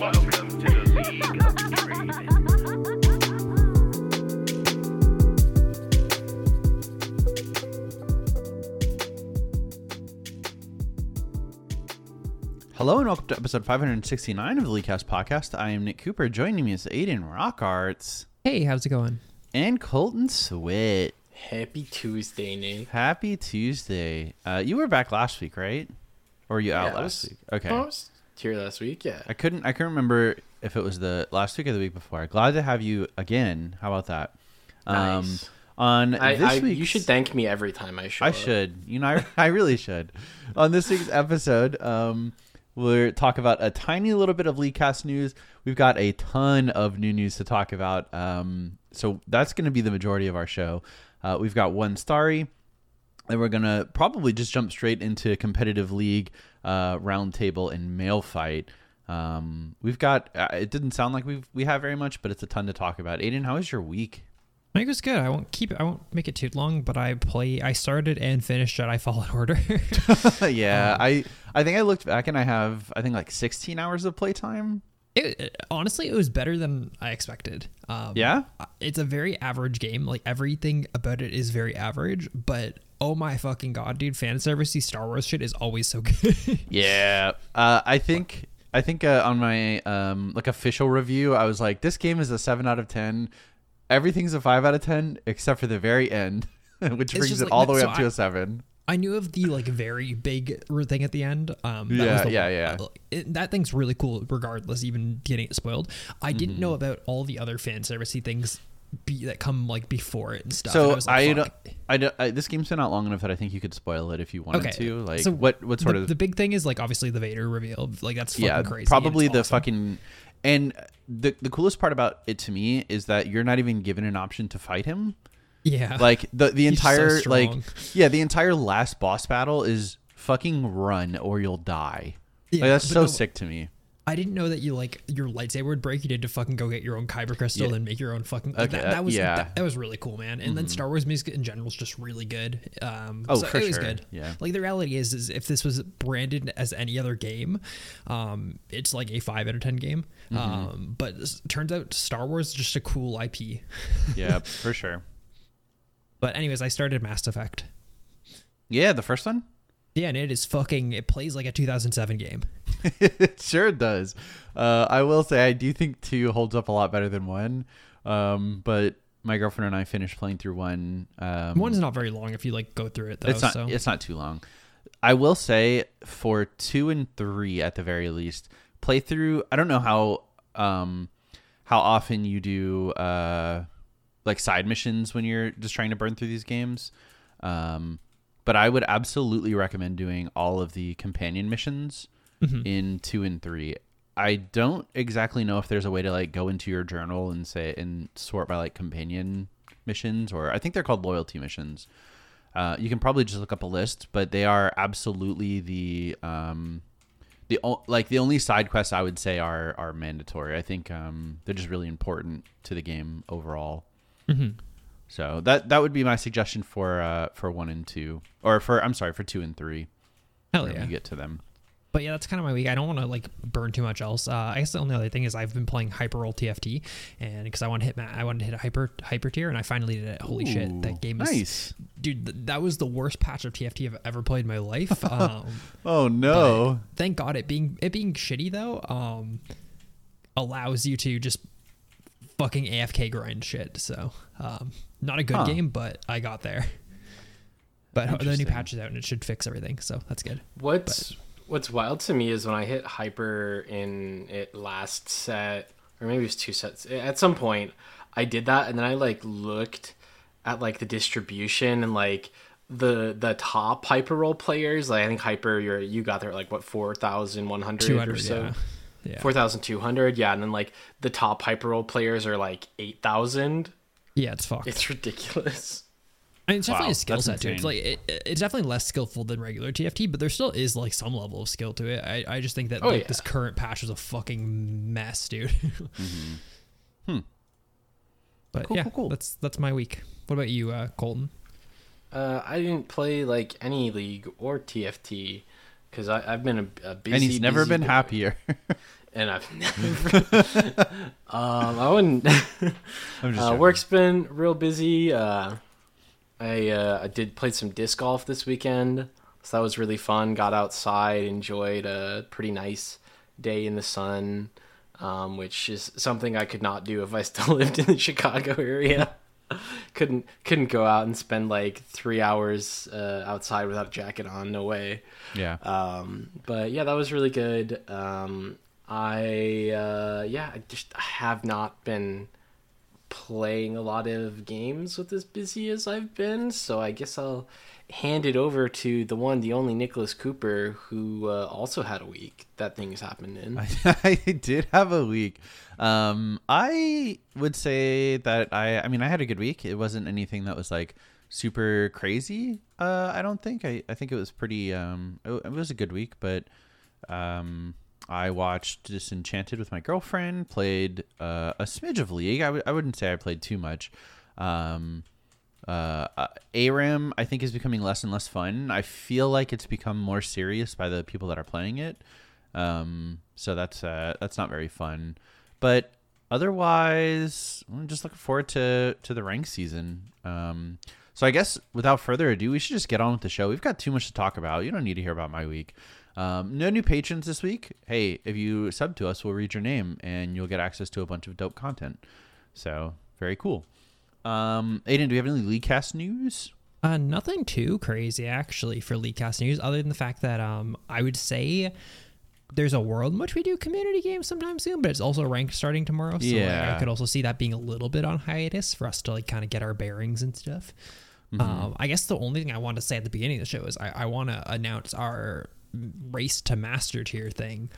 Welcome to the League of Dreams. Hello and welcome to episode 569 of the Leadcast podcast. I am Nick Cooper. Joining me is Aiden Rockarts. Hey, how's it going? And Colton Swit. Happy Tuesday, Nick. Happy Tuesday. You were back last week, right? Or were you out last week? Okay. I was here last week, yeah. I couldn't remember if it was the last week or the week before. Glad to have you again. How about that? Nice. You should thank me every time I show up. I should. You know, I really should. On this week's episode, we'll talk about a tiny little bit of Leadcast news. We've got a ton of new news to talk about. So that's going to be the majority of our show. We've got one story, and we're going to probably just jump straight into competitive league roundtable and Malphite. We've got, it didn't sound like we have very much, but it's a ton to talk about. Aiden, how was your week? My week was good. I won't make it too long, but I started and finished Jedi Fallen Order. Yeah, I think I looked back and I have, I think, like 16 hours of playtime. Honestly, it was better than I expected. Yeah? It's a very average game. Like, everything about it is very average, but oh my fucking god, dude, fan servicey Star Wars shit is always so good. Yeah. I think on my official review, I was like, this game is a 7 out of 10. Everything's a 5 out of 10 except for the very end, which brings it all the way up to a 7. I knew of the very big thing at the end. That thing's really cool regardless, even getting it spoiled. I didn't know about all the other fan servicey things that come before it and stuff. So this game's been out long enough that I think you could spoil it if you wanted to. Like, so what sort of the big thing is obviously the Vader reveal. Like, that's fucking crazy. Probably the awesome. And the coolest part about it to me is that you're not even given an option to fight him. Yeah. Like the entire the entire last boss battle is fucking run or you'll die. Yeah, that's so sick to me. I didn't know that your lightsaber would break. You did to fucking go get your own kyber crystal and make your own fucking. Okay, that was really cool, man. And then Star Wars music in general is just really good. It was good. Yeah. Like, the reality is if this was branded as any other game, it's like a 5 out of 10 game. But it turns out Star Wars is just a cool IP. Yeah, for sure. But anyways, I started Mass Effect. Yeah, the first one. Yeah, and it plays like a 2007 game. It sure does. I will say, I do think 2 holds up a lot better than 1. But my girlfriend and I finished playing through 1. 1's not very long if you go through it, though. It's not too long. I will say, for 2 and 3 at the very least, playthrough. I don't know how often you do side missions when you're just trying to burn through these games. But I would absolutely recommend doing all of the companion missions in 2 and 3. I don't exactly know if there's a way to go into your journal and sort by companion missions, or I think they're called loyalty missions. You can probably just look up a list, but they are absolutely the only side quests I would say are mandatory. I think they're just really important to the game overall. Mm-hmm. So that would be my suggestion for 1 and 2, or for 2 and 3. Hell yeah, when you get to them. But yeah, that's kind of my week. I don't want to burn too much else. I guess the only other thing is I've been playing Hyper Roll TFT, and because I wanted to hit a hyper tier, and I finally did it. Holy shit, that game is nice, dude. That was the worst patch of TFT I've ever played in my life. Oh no! Thank God it being shitty though allows you to just fucking AFK grind shit. So. Not a good game, but I got there. But the new patch is out, and it should fix everything, so that's good. What's wild to me is when I hit hyper in it last set, or maybe it was 2 sets. At some point, I did that, and then I looked at the distribution and the top hyper roll players. I think hyper, you got there at 4,100 or so. Yeah. Yeah. 4,200, yeah, and then the top hyper roll players are 8,000. Yeah, it's fucked. It's ridiculous. I mean, it's definitely a skill set too. It's like it's definitely less skillful than regular TFT, but there still is like some level of skill to it. I just think that this current patch is a fucking mess, dude. Mm-hmm. But cool. That's my week. What about you, Colton? I didn't play like any league or TFT because I've been a busy. And he's never been happier. And I've never. I wouldn't. I'm just work's been real busy. I played some disc golf this weekend, so that was really fun. Got outside, enjoyed a pretty nice day in the sun, which is something I could not do if I still lived in the Chicago area. couldn't go out and spend like 3 hours outside without a jacket on. No way. Yeah. But yeah, that was really good. I just have not been playing a lot of games with as busy as I've been, so I guess I'll hand it over to the one, the only Nicholas Cooper, who also had a week that things happened in. I did have a week. I would say that I mean I had a good week. It wasn't anything that was like super crazy. I don't think. I think it was pretty. It was a good week, but I watched Disenchanted with my girlfriend, played a smidge of League. I wouldn't say I played too much. ARAM, I think, is becoming less and less fun. I feel like it's become more serious by the people that are playing it. So that's not very fun. But otherwise, I'm just looking forward to the ranked season. So I guess without further ado, we should just get on with the show. We've got too much to talk about. You don't need to hear about my week. No new patrons this week. Hey, if you sub to us, we'll read your name and you'll get access to a bunch of dope content. So very cool. Aiden, do we have any Leadcast news? Nothing too crazy actually for Leadcast news, other than the fact that I would say there's a world in which we do community games sometime soon, but it's also ranked starting tomorrow. So yeah. I could also see that being a little bit on hiatus for us to like kind of get our bearings and stuff. Mm-hmm. I guess the only thing I want to say at the beginning of the show is I want to announce our race to master tier thing.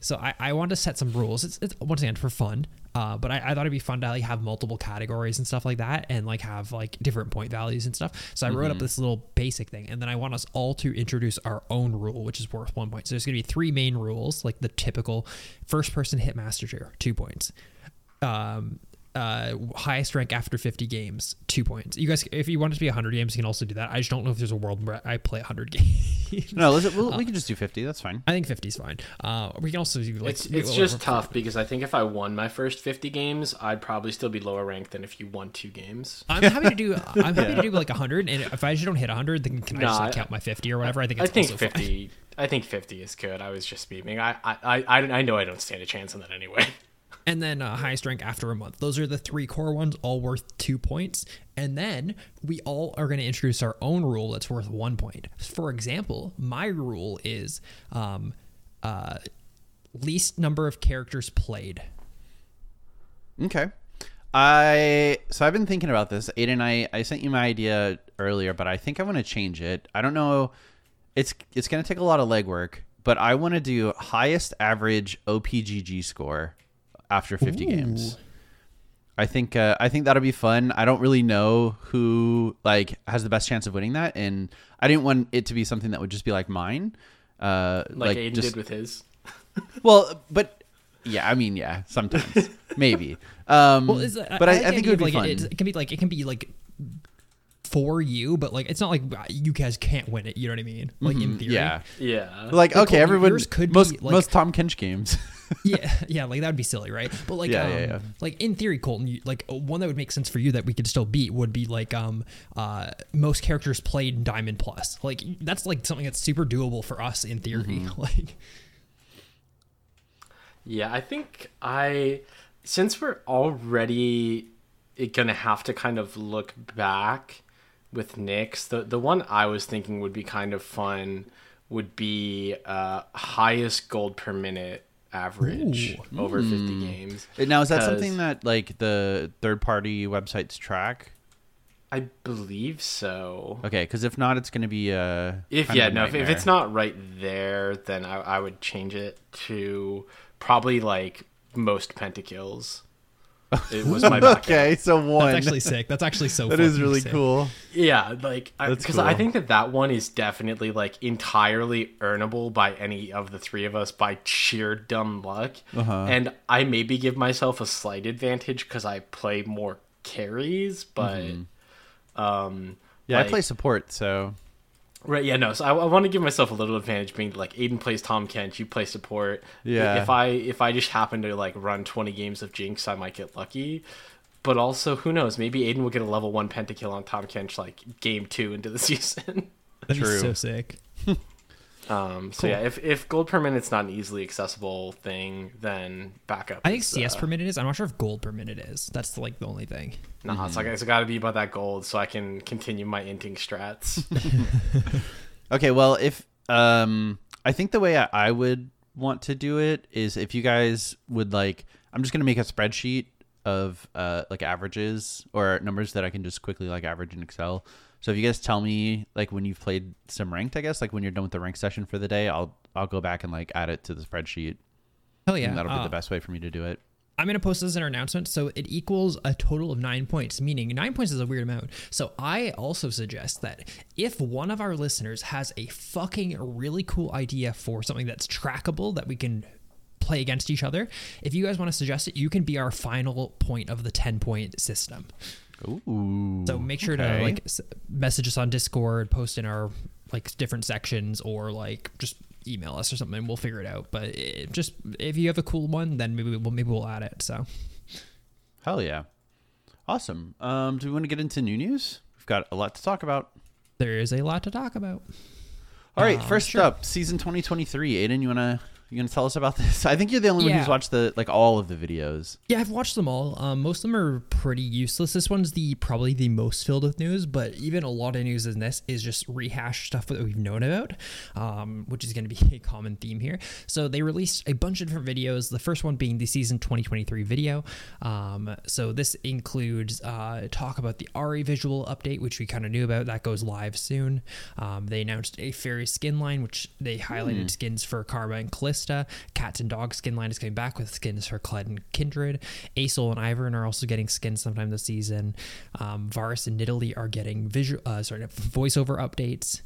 So I want to set some rules. It's once again for fun, but I thought it'd be fun to like have multiple categories and stuff like that, and like have like different point values and stuff. So I wrote up this little basic thing, and then I want us all to introduce our own rule, which is worth 1 point. So there's gonna be three main rules, like the typical first person hit master tier, 2 points, highest rank after 50 games, 2 points. You guys, if you want it to be 100 games, you can also do that. I just don't know if there's a world where I play 100 games. No, we can just do 50. That's fine. I think 50 is fine. We can also do like it's just tough 50. Because I think if I won my first 50 games, I'd probably still be lower ranked than if you won 2 games. I'm happy to do like 100, and if I just don't hit 100, then I count my 50 or whatever? I think 50. Fine. I think 50 is good. I was just beaming. I know I don't stand a chance on that anyway. And then highest rank after a month. Those are the three core ones, all worth 2 points. And then we all are going to introduce our own rule that's worth 1 point. For example, my rule is least number of characters played. Okay. So I've been thinking about this. Aiden, I sent you my idea earlier, but I think I want to change it. I don't know. It's going to take a lot of legwork, but I want to do highest average OPGG score after 50 games. I think that'll be fun. I don't really know who like has the best chance of winning that, and I didn't want it to be something that would just be like mine, like Aiden did with his. Well, but yeah, I mean, yeah, sometimes maybe. But I think it would be fun. It can be like for you, but like it's not like you guys can't win it. You know what I mean? Like in theory. Yeah. Like okay, Colton, everyone could most be, like, most Tahm Kench games. yeah, like that would be silly, right? But like, yeah. Like in theory, Colton, you, like one that would make sense for you that we could still beat would be like most characters played in Diamond Plus. Like that's like something that's super doable for us in theory. Mm-hmm. Like, yeah, I think since we're already gonna have to kind of look back with Nick's, the one I was thinking would be kind of fun would be highest gold per minute average. Ooh. Over 50 games. Now, is that something that like the third party websites track? I believe so. Okay, because if not, it's going to be if it's not right there, then I would change it to probably like most pentakills. It was my backup. Okay, so one. That's actually sick. That's actually so that is really sick. Cool. Yeah, like, because I think that one is definitely, like, entirely earnable by any of the three of us by sheer dumb luck. Uh-huh. And I maybe give myself a slight advantage because I play more carries, but... Mm-hmm. Yeah, like, I play support, so... Right, yeah, no, so I want to give myself a little advantage being, like, Aiden plays Tahm Kench, you play support. Yeah. If I just happen to, like, run 20 games of Jinx, I might get lucky. But also, who knows, maybe Aiden will get a level 1 pentakill on Tahm Kench, like, game 2 into the season. That is so sick. So, cool. Yeah, if gold per minute's not an easily accessible thing, then backup. I think CS per minute is. I'm not sure if gold per minute is. That's, like, the only thing. Nah, mm-hmm. So it's got to be about that gold so I can continue my inting strats. Okay, well, if I think the way I would want to do it is if you guys would, like, I'm just going to make a spreadsheet of, like, averages or numbers that I can just quickly, like, average in Excel. So if you guys tell me, like, when you've played some ranked, I guess, like, when you're done with the ranked session for the day, I'll go back and, like, add it to the spreadsheet. Hell yeah. And that'll be the best way for me to do it. I'm going to post this in our announcement. So it equals a total of 9 points, meaning 9 points is a weird amount. So I also suggest that if one of our listeners has a fucking really cool idea for something that's trackable that we can play against each other, if you guys want to suggest it, you can be our final point of the 10-point system. Ooh, so make sure to, like, message us on Discord, post in our, like, different sections, or, like, just email us or something and we'll figure it out. But just if you have a cool one, then maybe we'll add it. So hell yeah, awesome. Do we want to get into new news? We've got a lot to talk about. There is a lot to talk about. All right, first up, season 2023. Aiden, you gonna tell us about this? I think you're the only one who's watched all of the videos. Yeah, I've watched them all. Most of them are pretty useless. This one's probably the most filled with news, but even a lot of news in this is just rehashed stuff that we've known about, which is going to be a common theme here. So they released a bunch of different videos, the first one being the season 2023 video. So this includes talk about the Ahri visual update, which we kind of knew about. That goes live soon. They announced a fairy skin line, which they highlighted skins for Karma and Calista. Cats and Dogs skin line is coming back with skins for Kled and Kindred. Acel and Ivern are also getting skins sometime this season. Varus and Nidalee are getting voiceover updates.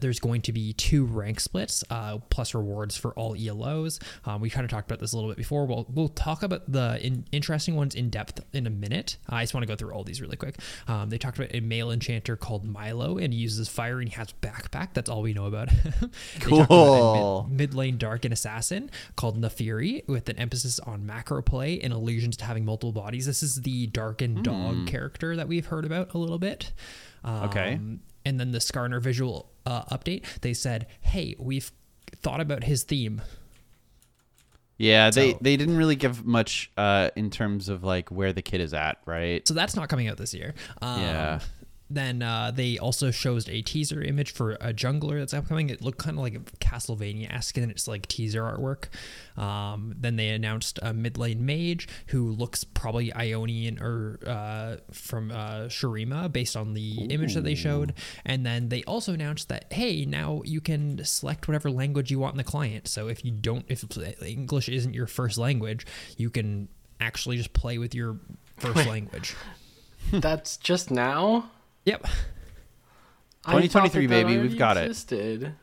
There's going to be 2 rank splits plus rewards for all ELOs. We kind of talked about this a little bit before. We'll talk about the interesting ones in depth in a minute. I just want to go through all these really quick. They talked about a male enchanter called Milo, and he uses fire and he has backpack. That's all we know about him. Cool. Mid lane dark an assassin called Nefiri with an emphasis on macro play and allusions to having multiple bodies. This is the Dark and Dog character that we've heard about a little bit. Okay. And then the Skarner visual update, they said, hey, we've thought about his theme. Yeah, so, they didn't really give much in terms of, like, where the kid is at, right? So that's not coming out this year. Yeah. Then they also showed a teaser image for a jungler that's upcoming. It looked kind of like a Castlevania-esque, and it's like teaser artwork. Then they announced a mid-lane mage who looks probably Ionian or from Shurima based on the image that they showed. And then they also announced that, hey, now you can select whatever language you want in the client. So if English isn't your first language, you can actually just play with your first language. That's just now? Yep. 2023, baby. We've got it.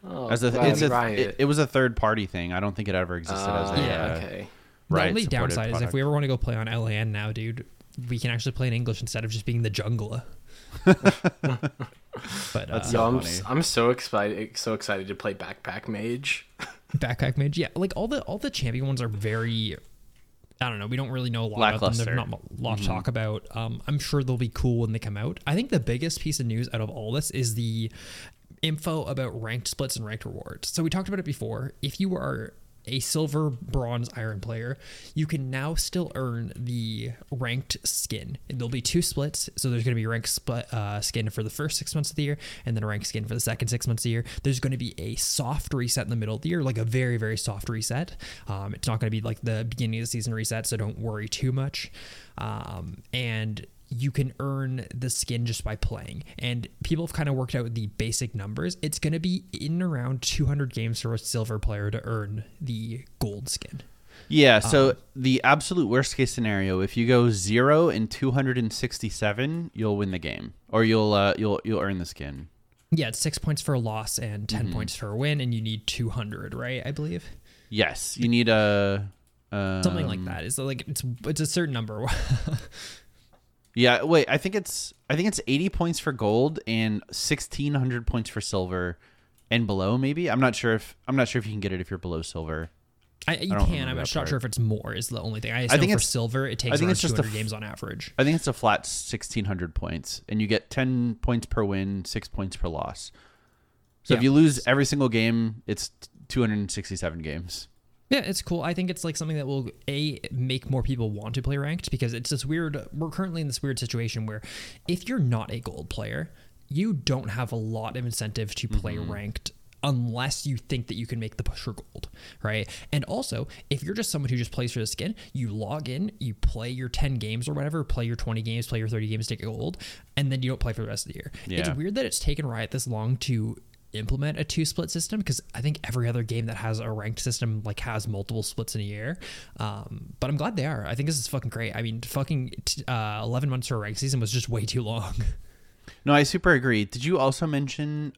Oh, it was a third-party thing. I don't think it ever existed as a... Yeah, okay. Right, the only downside product is if we ever want to go play on LAN now, dude, we can actually play in English instead of just being the jungler. But that's so funny. I'm so excited to play Backpack Mage. Backpack Mage, yeah. Like, all the champion ones are very... I don't know. We don't really know a lot about them. There's not a lot to talk about. I'm sure they'll be cool when they come out. I think the biggest piece of news out of all this is the info about ranked splits and ranked rewards. So we talked about it before. If you are a silver, bronze, iron player, you can now still earn the ranked skin. And there'll be 2 splits. So there's going to be ranked skin for the first 6 months of the year, and then ranked skin for the second 6 months of the year. There's going to be a soft reset in the middle of the year, like a very, very soft reset. It's not going to be like the beginning of the season reset, so don't worry too much. And you can earn the skin just by playing. And people have kind of worked out the basic numbers. It's going to be in around 200 games for a silver player to earn the gold skin. Yeah, so the absolute worst case scenario, if you go 0 and 267, you'll win the game, or you'll earn the skin. Yeah, it's 6 points for a loss and 10 points for a win, and you need 200, right? I believe. Yes, you need a something like that. It's like it's a certain number. Yeah, wait. I think it's 80 points for gold and 1,600 points for silver, and below maybe. I'm not sure if you can get it if you're below silver. I'm not sure if it's more is the only thing. I think for silver it takes around 200 games on average. I think it's a flat 1,600 points, and you get 10 points per win, 6 points per loss. So if you lose every single game, it's 267 games. Yeah, it's cool. I think it's like something that will make more people want to play ranked, because it's this weird. We're currently in this weird situation where if you're not a gold player, you don't have a lot of incentive to play ranked, unless you think that you can make the push for gold, right? And also, if you're just someone who just plays for the skin, you log in, you play your 10 games or whatever, play your 20 games, play your 30 games to get gold, and then you don't play for the rest of the year. Yeah. It's weird that it's taken Riot this long to implement a 2-split system, because I think every other game that has a ranked system like has multiple splits in a year. But I'm glad they are. I think this is fucking great. I mean, 11 months for a ranked season was just way too long. No, I super agree. Did you also mention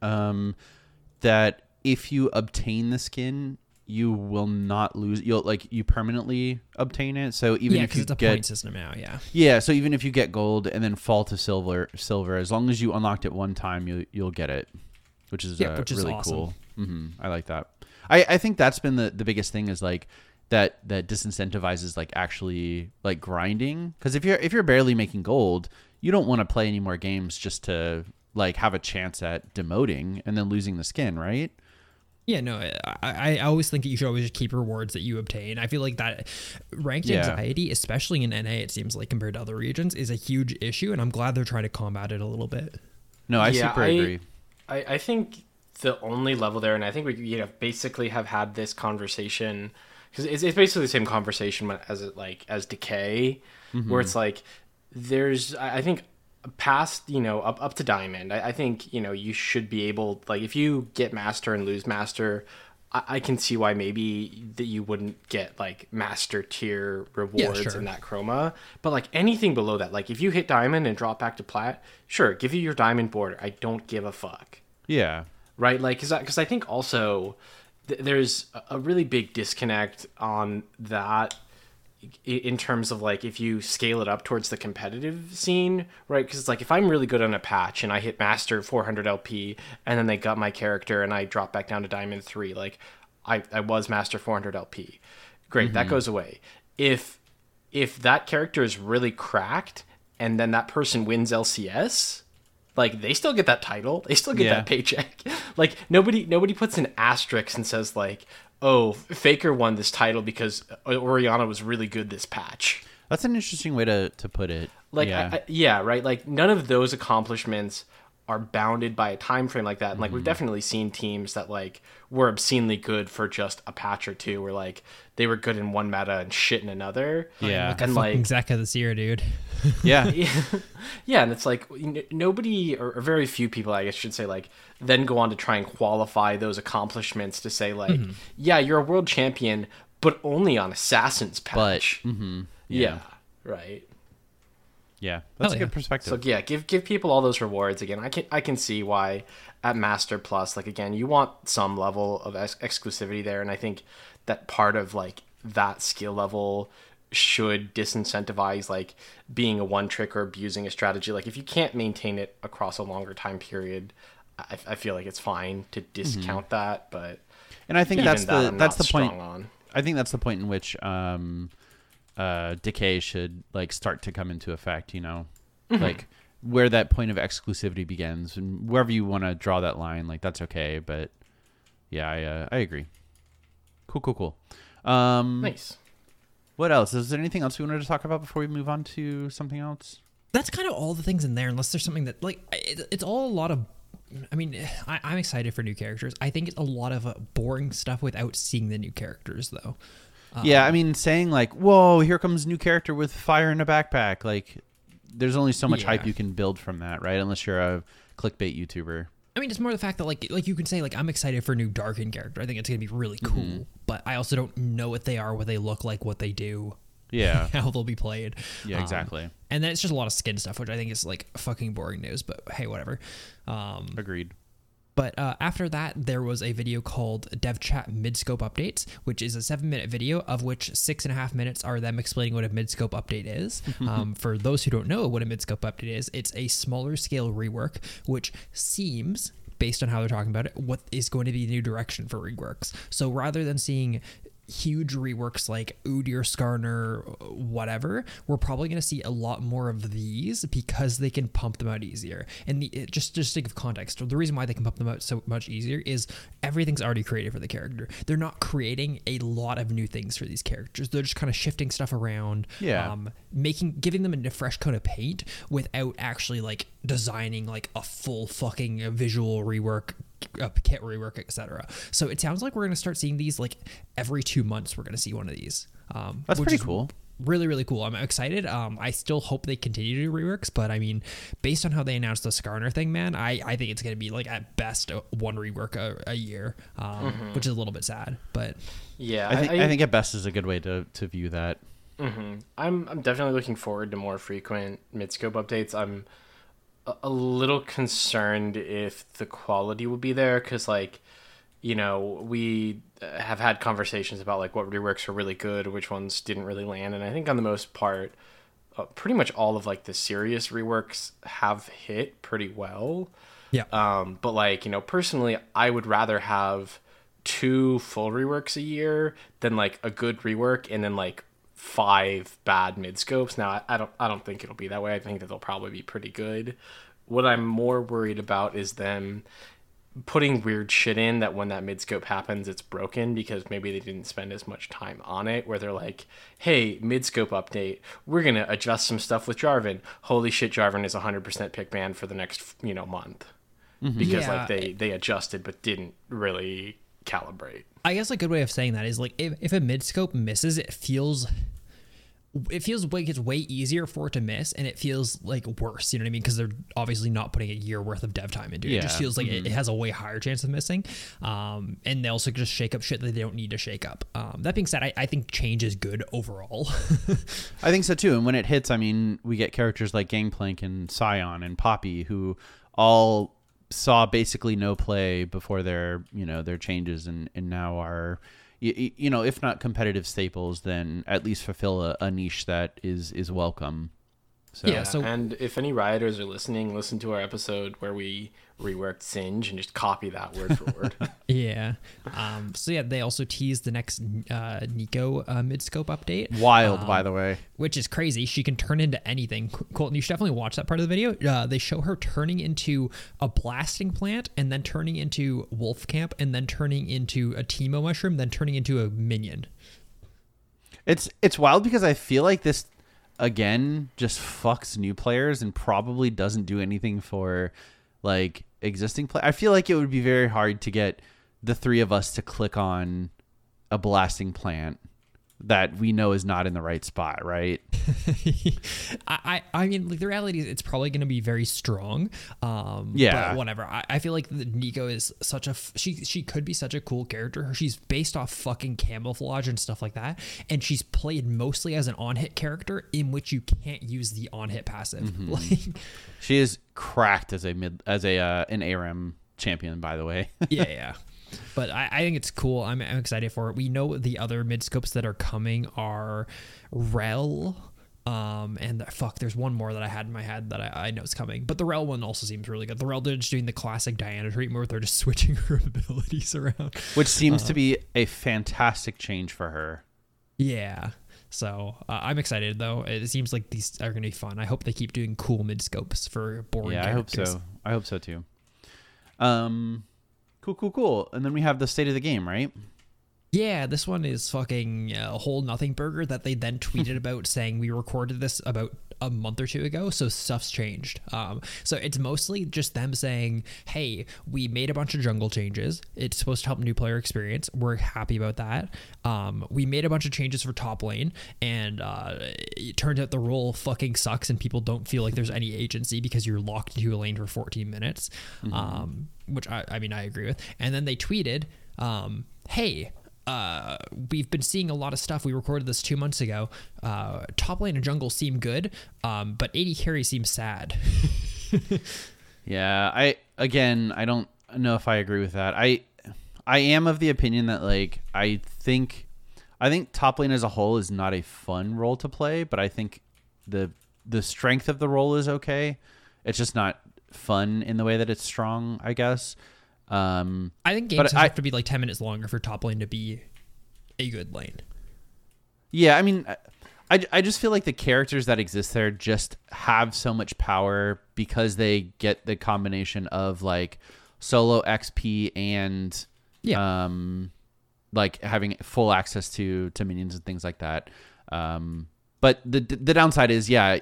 that if you obtain the skin, you will not lose. You permanently obtain it. So even if you get, because it's a point system now. Yeah. Yeah. So even if you get gold and then fall to silver, as long as you unlocked it one time, you'll get it, which is really awesome. Cool. Mm-hmm. I like that. I think that's been the biggest thing is like that disincentivizes like actually like grinding, because if you're barely making gold, you don't want to play any more games just to like have a chance at demoting and then losing the skin, right? Yeah, no, I always think that you should always just keep rewards that you obtain. I feel like that ranked anxiety, especially in NA, it seems like compared to other regions, is a huge issue, and I'm glad they're trying to combat it a little bit. No, I agree. I think the only level there, and I think we basically have had this conversation, because it's basically the same conversation as Decay, where it's like there's, I think, past up to Diamond, I think you should be able, like, if you get Master and lose Master, I can see why maybe that you wouldn't get like Master tier rewards and that Chroma, but like anything below that, like if you hit Diamond and drop back to Plat, sure, give you your Diamond border, I don't give a fuck. Yeah, right, like because I think also there's a really big disconnect on that in terms of like if you scale it up towards the competitive scene, right? Because it's like if I'm really good on a patch and I hit Master 400 LP and then they got my character and I drop back down to Diamond 3, like I was Master 400 LP. Great, that goes away. If that character is really cracked and then that person wins LCS, like they still get that title, they still get that paycheck. Like nobody puts an asterisk and says like, oh, Faker won this title because Orianna was really good this patch. That's an interesting way to put it. Like, yeah, right? Like, none of those accomplishments are bounded by a time frame like that. And, like, we've definitely seen teams that, like, were obscenely good for just a patch or two, where, like, they were good in one meta and shit in another. Yeah. Like, and, like, Zeka this year, dude. Yeah, and it's, like, nobody, or very few people, I guess, should say, like, then go on to try and qualify those accomplishments to say, like, yeah, you're a world champion, but only on Assassin's patch. But, yeah, right. Yeah, that's a good perspective. So yeah, give people all those rewards again. I can see why at Master Plus, like again, you want some level of exclusivity there, and I think that part of like that skill level should disincentivize like being a one trick or abusing a strategy. Like if you can't maintain it across a longer time period, I feel like it's fine to discount that. But and I think that's the point. I think that's the point in which Decay should like start to come into effect, like where that point of exclusivity begins, and wherever you want to draw that line, like that's okay. But yeah, I agree. Cool. Nice. What else? Is there anything else we wanted to talk about before we move on to something else? That's kind of all the things in there, unless there's something that like, it's all a lot of, I mean, I'm excited for new characters. I think it's a lot of boring stuff without seeing the new characters though. Yeah, I mean, saying like, whoa, here comes a new character with fire in a backpack. Like, there's only so much hype you can build from that, right? Unless you're a clickbait YouTuber. I mean, it's more the fact that like you can say, like, I'm excited for a new Darken character. I think it's going to be really cool, but I also don't know what they are, what they look like, what they do. Yeah. How they'll be played. Yeah, exactly. And then it's just a lot of skin stuff, which I think is like fucking boring news, but hey, whatever. Agreed. But after that, there was a video called Dev Chat Midscope Updates, which is a 7-minute video, of which 6.5 minutes are them explaining what a midscope update is. For those who don't know what a midscope update is, it's a smaller scale rework, which seems, based on how they're talking about it, what is going to be the new direction for reworks. So rather than seeing huge reworks like Udyr, Skarner, whatever, we're probably going to see a lot more of these because they can pump them out easier. And just think of context, the reason why they can pump them out so much easier is everything's already created for the character. They're not creating a lot of new things for these characters. They're just kind of shifting stuff around, giving them a fresh coat of paint without actually like designing like a full fucking visual rework, a kit rework, etc. So it sounds like we're going to start seeing these like every 2 months. We're going to see one of these. That's pretty cool. Really, really cool. I'm excited. I still hope they continue to do reworks, but I mean, based on how they announced the Skarner thing, man, I think it's going to be like at best one rework a year, which is a little bit sad. But yeah, I think at best is a good way to view that. I'm definitely looking forward to more frequent midscope updates. I'm a little concerned if the quality will be there, because like, you know, we have had conversations about like what reworks were really good, which ones didn't really land, and I think on the most part pretty much all of like the serious reworks have hit pretty well. But like, you know, personally I would rather have 2 full reworks a year than like a good rework and then like 5 bad mid scopes. Now I don't think it'll be that way. I think that they'll probably be pretty good. What I'm more worried about is them putting weird shit in that when that mid scope happens, it's broken because maybe they didn't spend as much time on it, where they're like, hey, mid scope update, we're going to adjust some stuff with Jarvan. Holy shit, Jarvan is 100% pick banned for the next, you know, month. Because like they adjusted but didn't really calibrate. I guess a good way of saying that is like if a midscope misses, it feels like it's way easier for it to miss, and it feels like worse, you know what I mean? Because they're obviously not putting a year worth of dev time into it. It just feels like it has a way higher chance of missing. And they also just shake up shit that they don't need to shake up. That being said, I think change is good overall. I think so too. And when it hits, I mean, we get characters like Gangplank and Sion and Poppy who all saw basically no play before their, you know, their changes, and now are, you know, if not competitive staples, then at least fulfill a niche that is welcome. So yeah. So, and if any rioters are listening, listen to our episode where we reworked Singe and just copy that word for word. Yeah. So yeah, they also teased the next Nico midscope update. Wild, by the way. Which is crazy. She can turn into anything. Colton, you should definitely watch that part of the video. They show her turning into a blasting plant, and then turning into wolf camp, and then turning into a Teemo mushroom, then turning into a minion. It's wild because I feel like this, again, just fucks new players and probably doesn't do anything for like existing play. I feel like it would be very hard to get the three of us to click on a blasting plant that we know is not in the right spot, right? I mean, like, the reality is it's probably going to be very strong. But whatever. I feel like Nico is such a she could be such a cool character. She's based off fucking camouflage and stuff like that, and she's played mostly as an on-hit character in which you can't use the on-hit passive. Like, she is cracked as an ARAM champion, by the way. Yeah. But I think it's cool. I'm excited for it. We know the other midscopes that are coming are Rell, and there's one more that I had in my head that I know is coming. But the Rell one also seems really good. The Rell, they're just doing the classic Diana treatment where they're just switching her abilities around, which seems to be a fantastic change for her. Yeah. So I'm excited though. It seems like these are going to be fun. I hope they keep doing cool midscopes for boring characters. I hope so too. Cool. And then we have the state of the game, right? Yeah, this one is fucking a whole nothing burger that they then tweeted about saying we recorded this about a month or two ago, so stuff's changed. So it's mostly just them saying, hey, we made a bunch of jungle changes. It's supposed to help new player experience. We're happy about that. We made a bunch of changes for top lane, and it turns out the role fucking sucks and people don't feel like there's any agency because you're locked into a lane for 14 minutes, which I mean, I agree with. And then they tweeted, hey, we've been seeing a lot of stuff. We recorded this 2 months ago. Top lane and jungle seem good, but AD carry seems sad. Yeah, I don't know if I agree with that. I am of the opinion that, like, I think top lane as a whole is not a fun role to play, but I think the strength of the role is okay. It's just not fun in the way that it's strong, I guess. I think games have to be like 10 minutes longer for top lane to be a good lane. Yeah, I mean, I just feel like the characters that exist there just have so much power because they get the combination of like solo XP and like having full access to minions and things like that. But the downside is, yeah,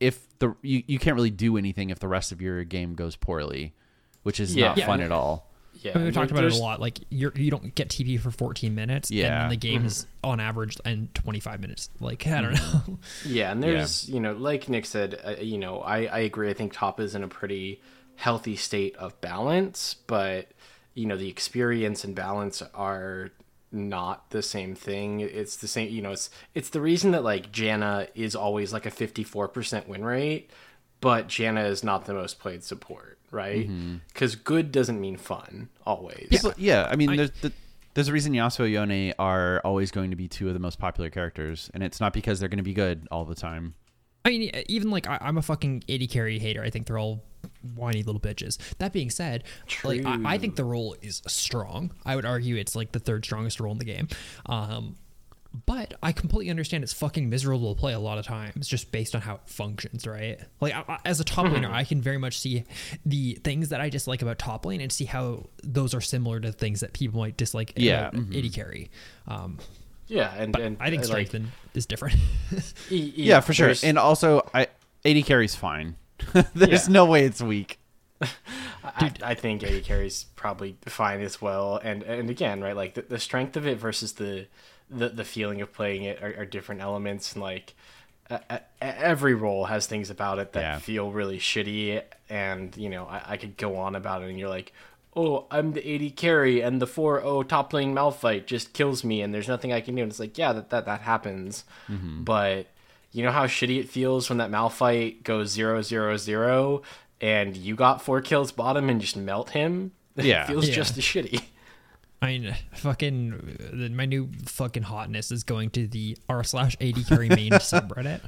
if you can't really do anything if the rest of your game goes poorly, which is not fun at all. Yeah, we talked about it a lot. Like you don't get TP for 14 minutes, and the game is on average and 25 minutes. Like I don't know. Yeah, and there's you know, like Nick said, you know, I agree. I think top is in a pretty healthy state of balance, but you know, the experience and balance are not the same thing. It's the same. You know, it's the reason that like Janna is always like a 54% win rate, but Janna is not the most played support. Right, because good doesn't mean fun always. Yeah, I mean, there's a reason Yasuo Yone are always going to be two of the most popular characters, and it's not because they're going to be good all the time. I mean, even like I'm a fucking AD carry hater. I think they're all whiny little bitches. That being said, like I think the role is strong. I would argue it's like the third strongest role in the game. But I completely understand it's fucking miserable to play a lot of times just based on how it functions, right? Like, as a top laner, I can very much see the things that I dislike about top lane and see how those are similar to things that people might dislike about AD carry. Yeah, and I think strength like, is different. Yeah, for sure. And also, AD carry's fine. There's no way it's weak. I think AD carry's probably fine as well. And again, right, like, the strength of it versus the feeling of playing it are different elements, and like every role has things about it that feel really shitty. And you know, I could go on about it, and you're like, oh, I'm the AD carry, and the 4-0 top lane Malphite just kills me, and there's nothing I can do. And it's like, yeah, that happens. But you know how shitty it feels when that Malphite goes 0-0-0, and you got 4 kills bottom and just melt him. Yeah, it feels just as shitty. I mean, fucking, my new fucking hotness is going to the r/AD carry main subreddit.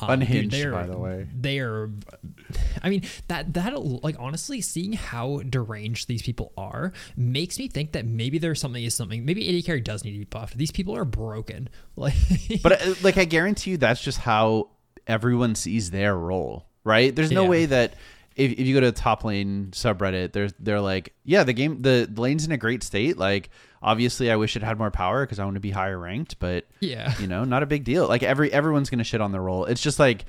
Unhinged, dude, by the way. They are, I mean, that like, honestly, seeing how deranged these people are makes me think that maybe there's something. Maybe AD carry does need to be buffed. These people are broken. Like, but like, I guarantee you that's just how everyone sees their role, right? There's no way that if you go to the top lane subreddit, they're like, yeah, the lane's in a great state. Like, obviously I wish it had more power because I want to be higher ranked, but you know, not a big deal. Like everyone's going to shit on their role. It's just like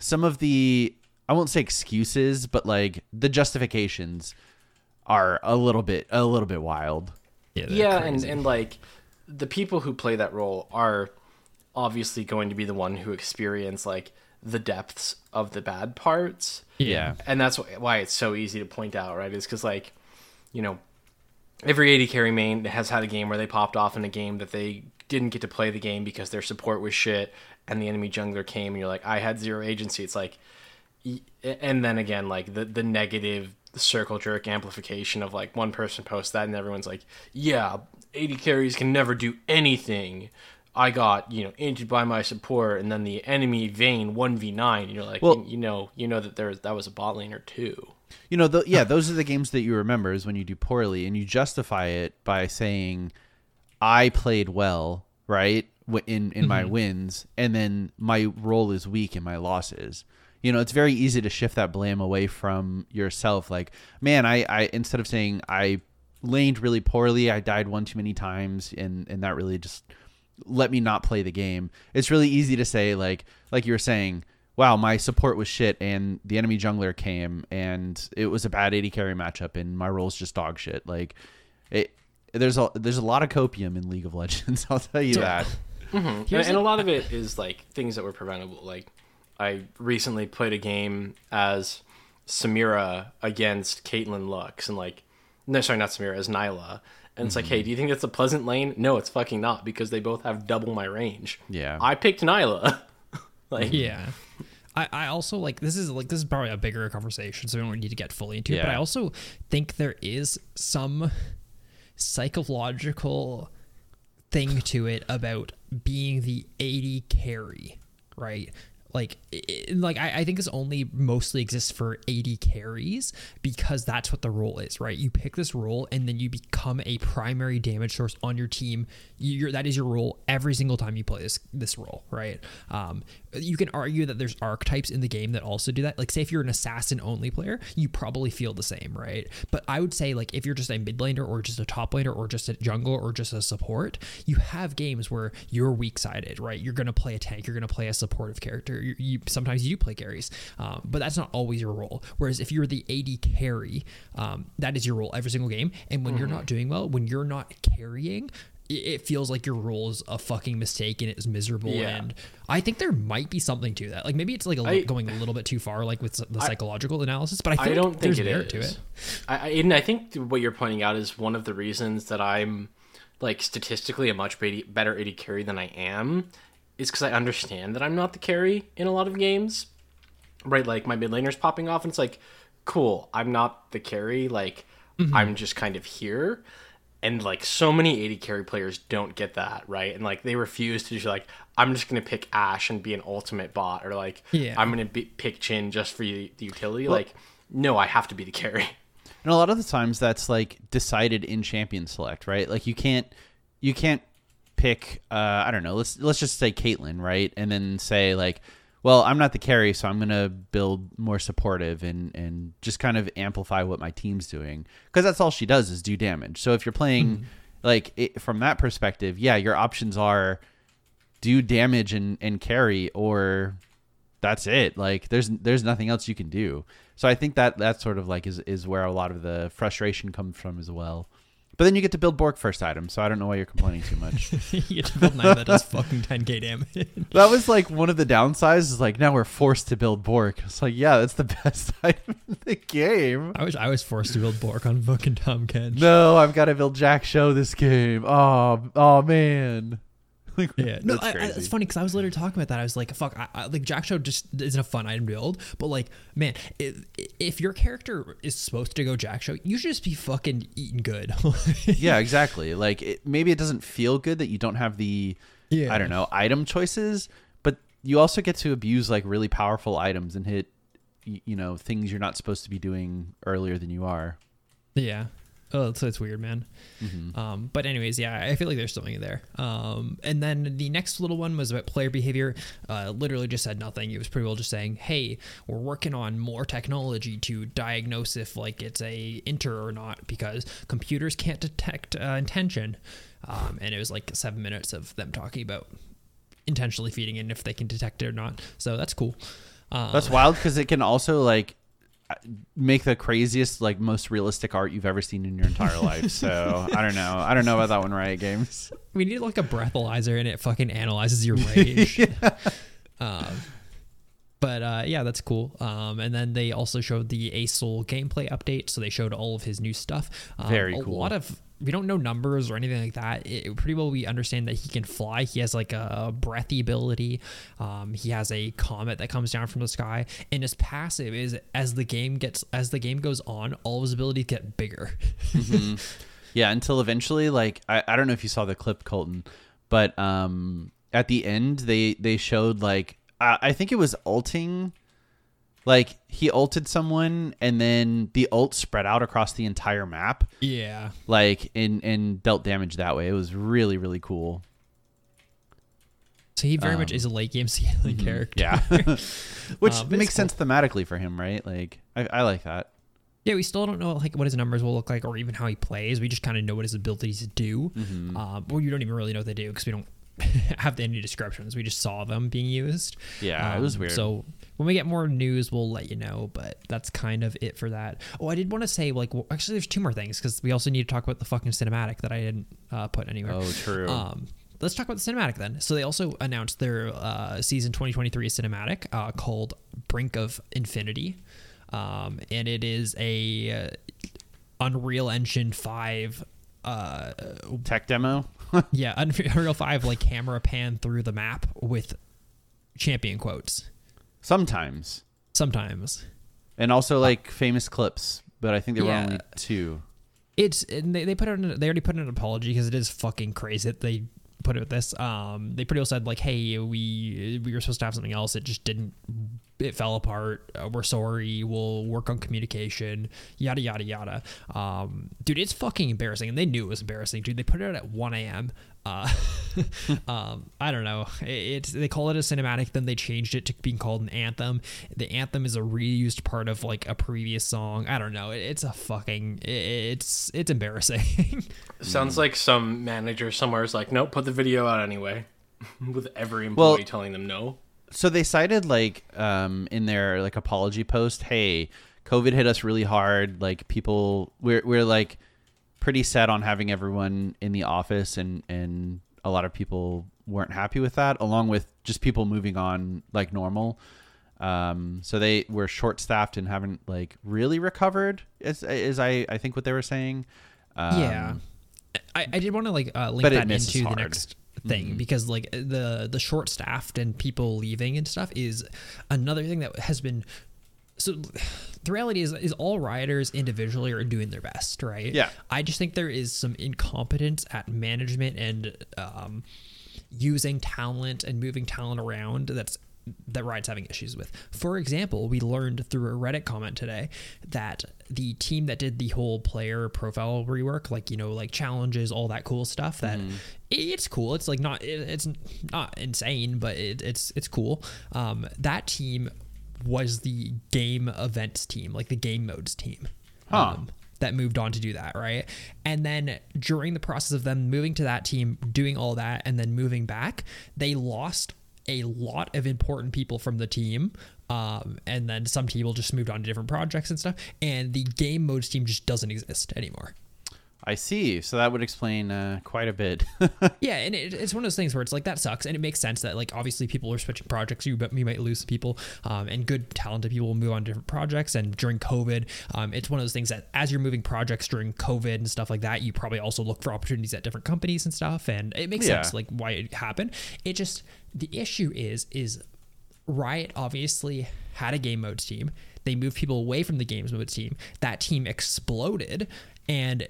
some of the, I won't say excuses, but like the justifications are a little bit wild. Yeah. And like the people who play that role are obviously going to be the one who experience like the depths of the bad parts. Yeah. And that's why it's so easy to point out, right? Is because, like, you know, every AD carry main has had a game where they popped off in a game that they didn't get to play the game because their support was shit and the enemy jungler came and you're like, I had zero agency. It's like, and then again, like the negative circle jerk amplification of like one person posts that and everyone's like, yeah, AD carries can never do anything. I got, you know, injured by my support, and then the enemy Vayne 1v9, and you're like, well, you know that that was a bot laner too. You know, those are the games that you remember is when you do poorly, and you justify it by saying, I played well, right, in my wins, and then my role is weak in my losses. You know, it's very easy to shift that blame away from yourself. Like, man, I instead of saying I laned really poorly. I died one too many times, and that really just let me not play the game. It's really easy to say, like you were saying, wow, my support was shit, and the enemy jungler came, and it was a bad AD carry matchup, and my role's just dog shit. Like, there's a lot of copium in League of Legends, I'll tell you that. Mm-hmm. And a lot of it is, like, things that were preventable. Like, I recently played a game as Samira against Caitlyn Lux, and, like, no, sorry, not Samira, as Nilah. And it's like, hey, do you think that's a pleasant lane? No, it's fucking not, because they both have double my range. Yeah. I picked Nilah. Like, yeah. I also, like, this is probably a bigger conversation, so we don't need to get fully into it. But I also think there is some psychological thing to it about being the AD carry, right? Like, I think this only mostly exists for AD carries because that's what the role is, right? You pick this role and then you become a primary damage source on your team. That is your role every single time you play this role, right? You can argue that there's archetypes in the game that also do that. Like, say if you're an assassin-only player, you probably feel the same, right? But I would say, like, if you're just a mid laner or just a top laner or just a jungle or just a support, you have games where you're weak-sided, right? You're going to play a tank. You're going to play a supportive character. You sometimes you play carries, but that's not always your role. Whereas if you're the AD carry, that is your role every single game. And when you're not doing well, when you're not carrying, it feels like your role is a fucking mistake and it's miserable. Yeah. And I think there might be something to that. Like, maybe it's like going a little bit too far, like with the psychological analysis. But I don't think it is. To it. I think what you're pointing out is one of the reasons that I'm, like, statistically a much better AD carry than I am. Is because I understand that I'm not the carry in a lot of games, right? Like, my mid laner's popping off, and it's like, cool, I'm not the carry. Like, I'm just kind of here. And, like, so many AD carry players don't get that, right? And, like, they refuse to just, like, I'm just going to pick Ashe and be an ultimate bot, or, like, I'm going to pick Jhin just for the utility. Well, like, no, I have to be the carry. And a lot of the times that's, like, decided in champion select, right? Like, you can't pick, I don't know, let's just say Caitlyn, right? And then say, like, well, I'm not the carry, so I'm going to build more supportive and just kind of amplify what my team's doing. Because that's all she does is do damage. So if you're playing, from that perspective, yeah, your options are do damage and carry, or that's it. Like, there's nothing else you can do. So I think that sort of, like, is where a lot of the frustration comes from as well. But then you get to build Bork first item, so I don't know why you're complaining too much. You get to build Nilah that does fucking 10k damage. That was, like, one of the downsides is, like, now we're forced to build Bork. It's like, yeah, that's the best item in the game. I wish I was forced to build Bork on fucking Tahm Kench. No, I've got to build Jack Show this game. Oh man. Like, yeah, no, it's funny because I was literally talking about that. I was like, "Fuck!" Like, Jax Show just isn't a fun item to build. But, like, man, if your character is supposed to go Jax Show, you should just be fucking eating good. Yeah, exactly. Like, maybe it doesn't feel good that you don't have the, I don't know, item choices. But you also get to abuse, like, really powerful items and hit, you know, things you're not supposed to be doing earlier than you are. Yeah. Oh, so it's weird, man. But anyways, yeah, I feel like there's something there. And then the next little one was about player behavior. Literally just said nothing. It was pretty well just saying, hey, we're working on more technology to diagnose if, like, it's a inter or not, because computers can't detect intention. And it was like 7 minutes of them talking about intentionally feeding in if they can detect it or not. So that's cool. That's wild because it can also, like, make the craziest, like, most realistic art you've ever seen in your entire life. So I don't know about that one, Riot Games. We need, like, a breathalyzer and it fucking analyzes your rage. Yeah, that's cool. And then they also showed the Acel gameplay update, so they showed all of his new stuff. Very cool. A lot of, we don't know numbers or anything like that. Pretty well, we understand that he can fly. He has, like, a breathy ability. He has a comet that comes down from the sky, and his passive is as the game goes on, all of his abilities get bigger. Yeah, until eventually, like, I don't know if you saw the clip, Colton, but at the end they showed, like, I think it was ulting. Like, he ulted someone, and then the ult spread out across the entire map. Yeah. Like, and dealt damage that way. It was really, really cool. So he very much is a late-game scaling character. Yeah. Which makes sense thematically for him, right? Like, I like that. Yeah, we still don't know like what his numbers will look like or even how he plays. We just kind of know what his abilities do. Mm-hmm. Well, you don't even really know what they do because we don't have any descriptions. We just saw them being used. Yeah, it was weird. So when we get more news, we'll let you know, but that's kind of it for that. Oh, I did want to say, like, well, actually, there's two more things because we also need to talk about the fucking cinematic that I didn't put anywhere. Oh, true. Let's talk about the cinematic then. So they also announced their season 2023 cinematic called Brink of Infinity. And it is a Unreal Engine 5 tech demo. Yeah, Unreal 5 like camera pan through the map with champion quotes. Sometimes. And also like famous clips, but I think there were only two. They already put in an apology because it is fucking crazy that they put it with this. They pretty well said like, hey, we were supposed to have something else. It fell apart. We're sorry. We'll work on communication. Yada, yada, yada. Dude, it's fucking embarrassing. And they knew it was embarrassing, dude. They put it out at 1 a.m. I don't know. They call it a cinematic. Then they changed it to being called an anthem. The anthem is a reused part of like a previous song. I don't know. It's embarrassing. Sounds like some manager somewhere is like, nope, put the video out anyway. With every employee telling them no. So they cited like in their like apology post, hey, COVID hit us really hard. Like people, we're like pretty set on having everyone in the office, and a lot of people weren't happy with that, along with just people moving on like normal. So they were short staffed and haven't like really recovered is I think what they were saying. Yeah, I did want to like link that into the next thing because like the short staffed and people leaving and stuff is another thing that has been. So the reality is all riders individually are doing their best, right? Yeah. I just think there is some incompetence at management and using talent and moving talent around that Riot's having issues with. For example, we learned through a Reddit comment today that the team that did the whole player profile rework, like, you know, like challenges, all that cool stuff, that it's cool. It's like it's not insane, but it's cool. That team was the game events team, like the game modes team. That moved on to do that, right? And then during the process of them moving to that team, doing all that, and then moving back, they lost a lot of important people from the team, and then some people just moved on to different projects and stuff, and the game modes team just doesn't exist anymore. I see. So that would explain quite a bit. Yeah, and it's one of those things where it's like, that sucks, and it makes sense that, like, obviously people are switching projects, you might lose people, and good, talented people will move on to different projects, and during COVID, it's one of those things that as you're moving projects during COVID and stuff like that, you probably also look for opportunities at different companies and stuff, and it makes sense, like, why it happened. It just, the issue is Riot obviously had a game modes team. They moved people away from the games modes team. That team exploded, and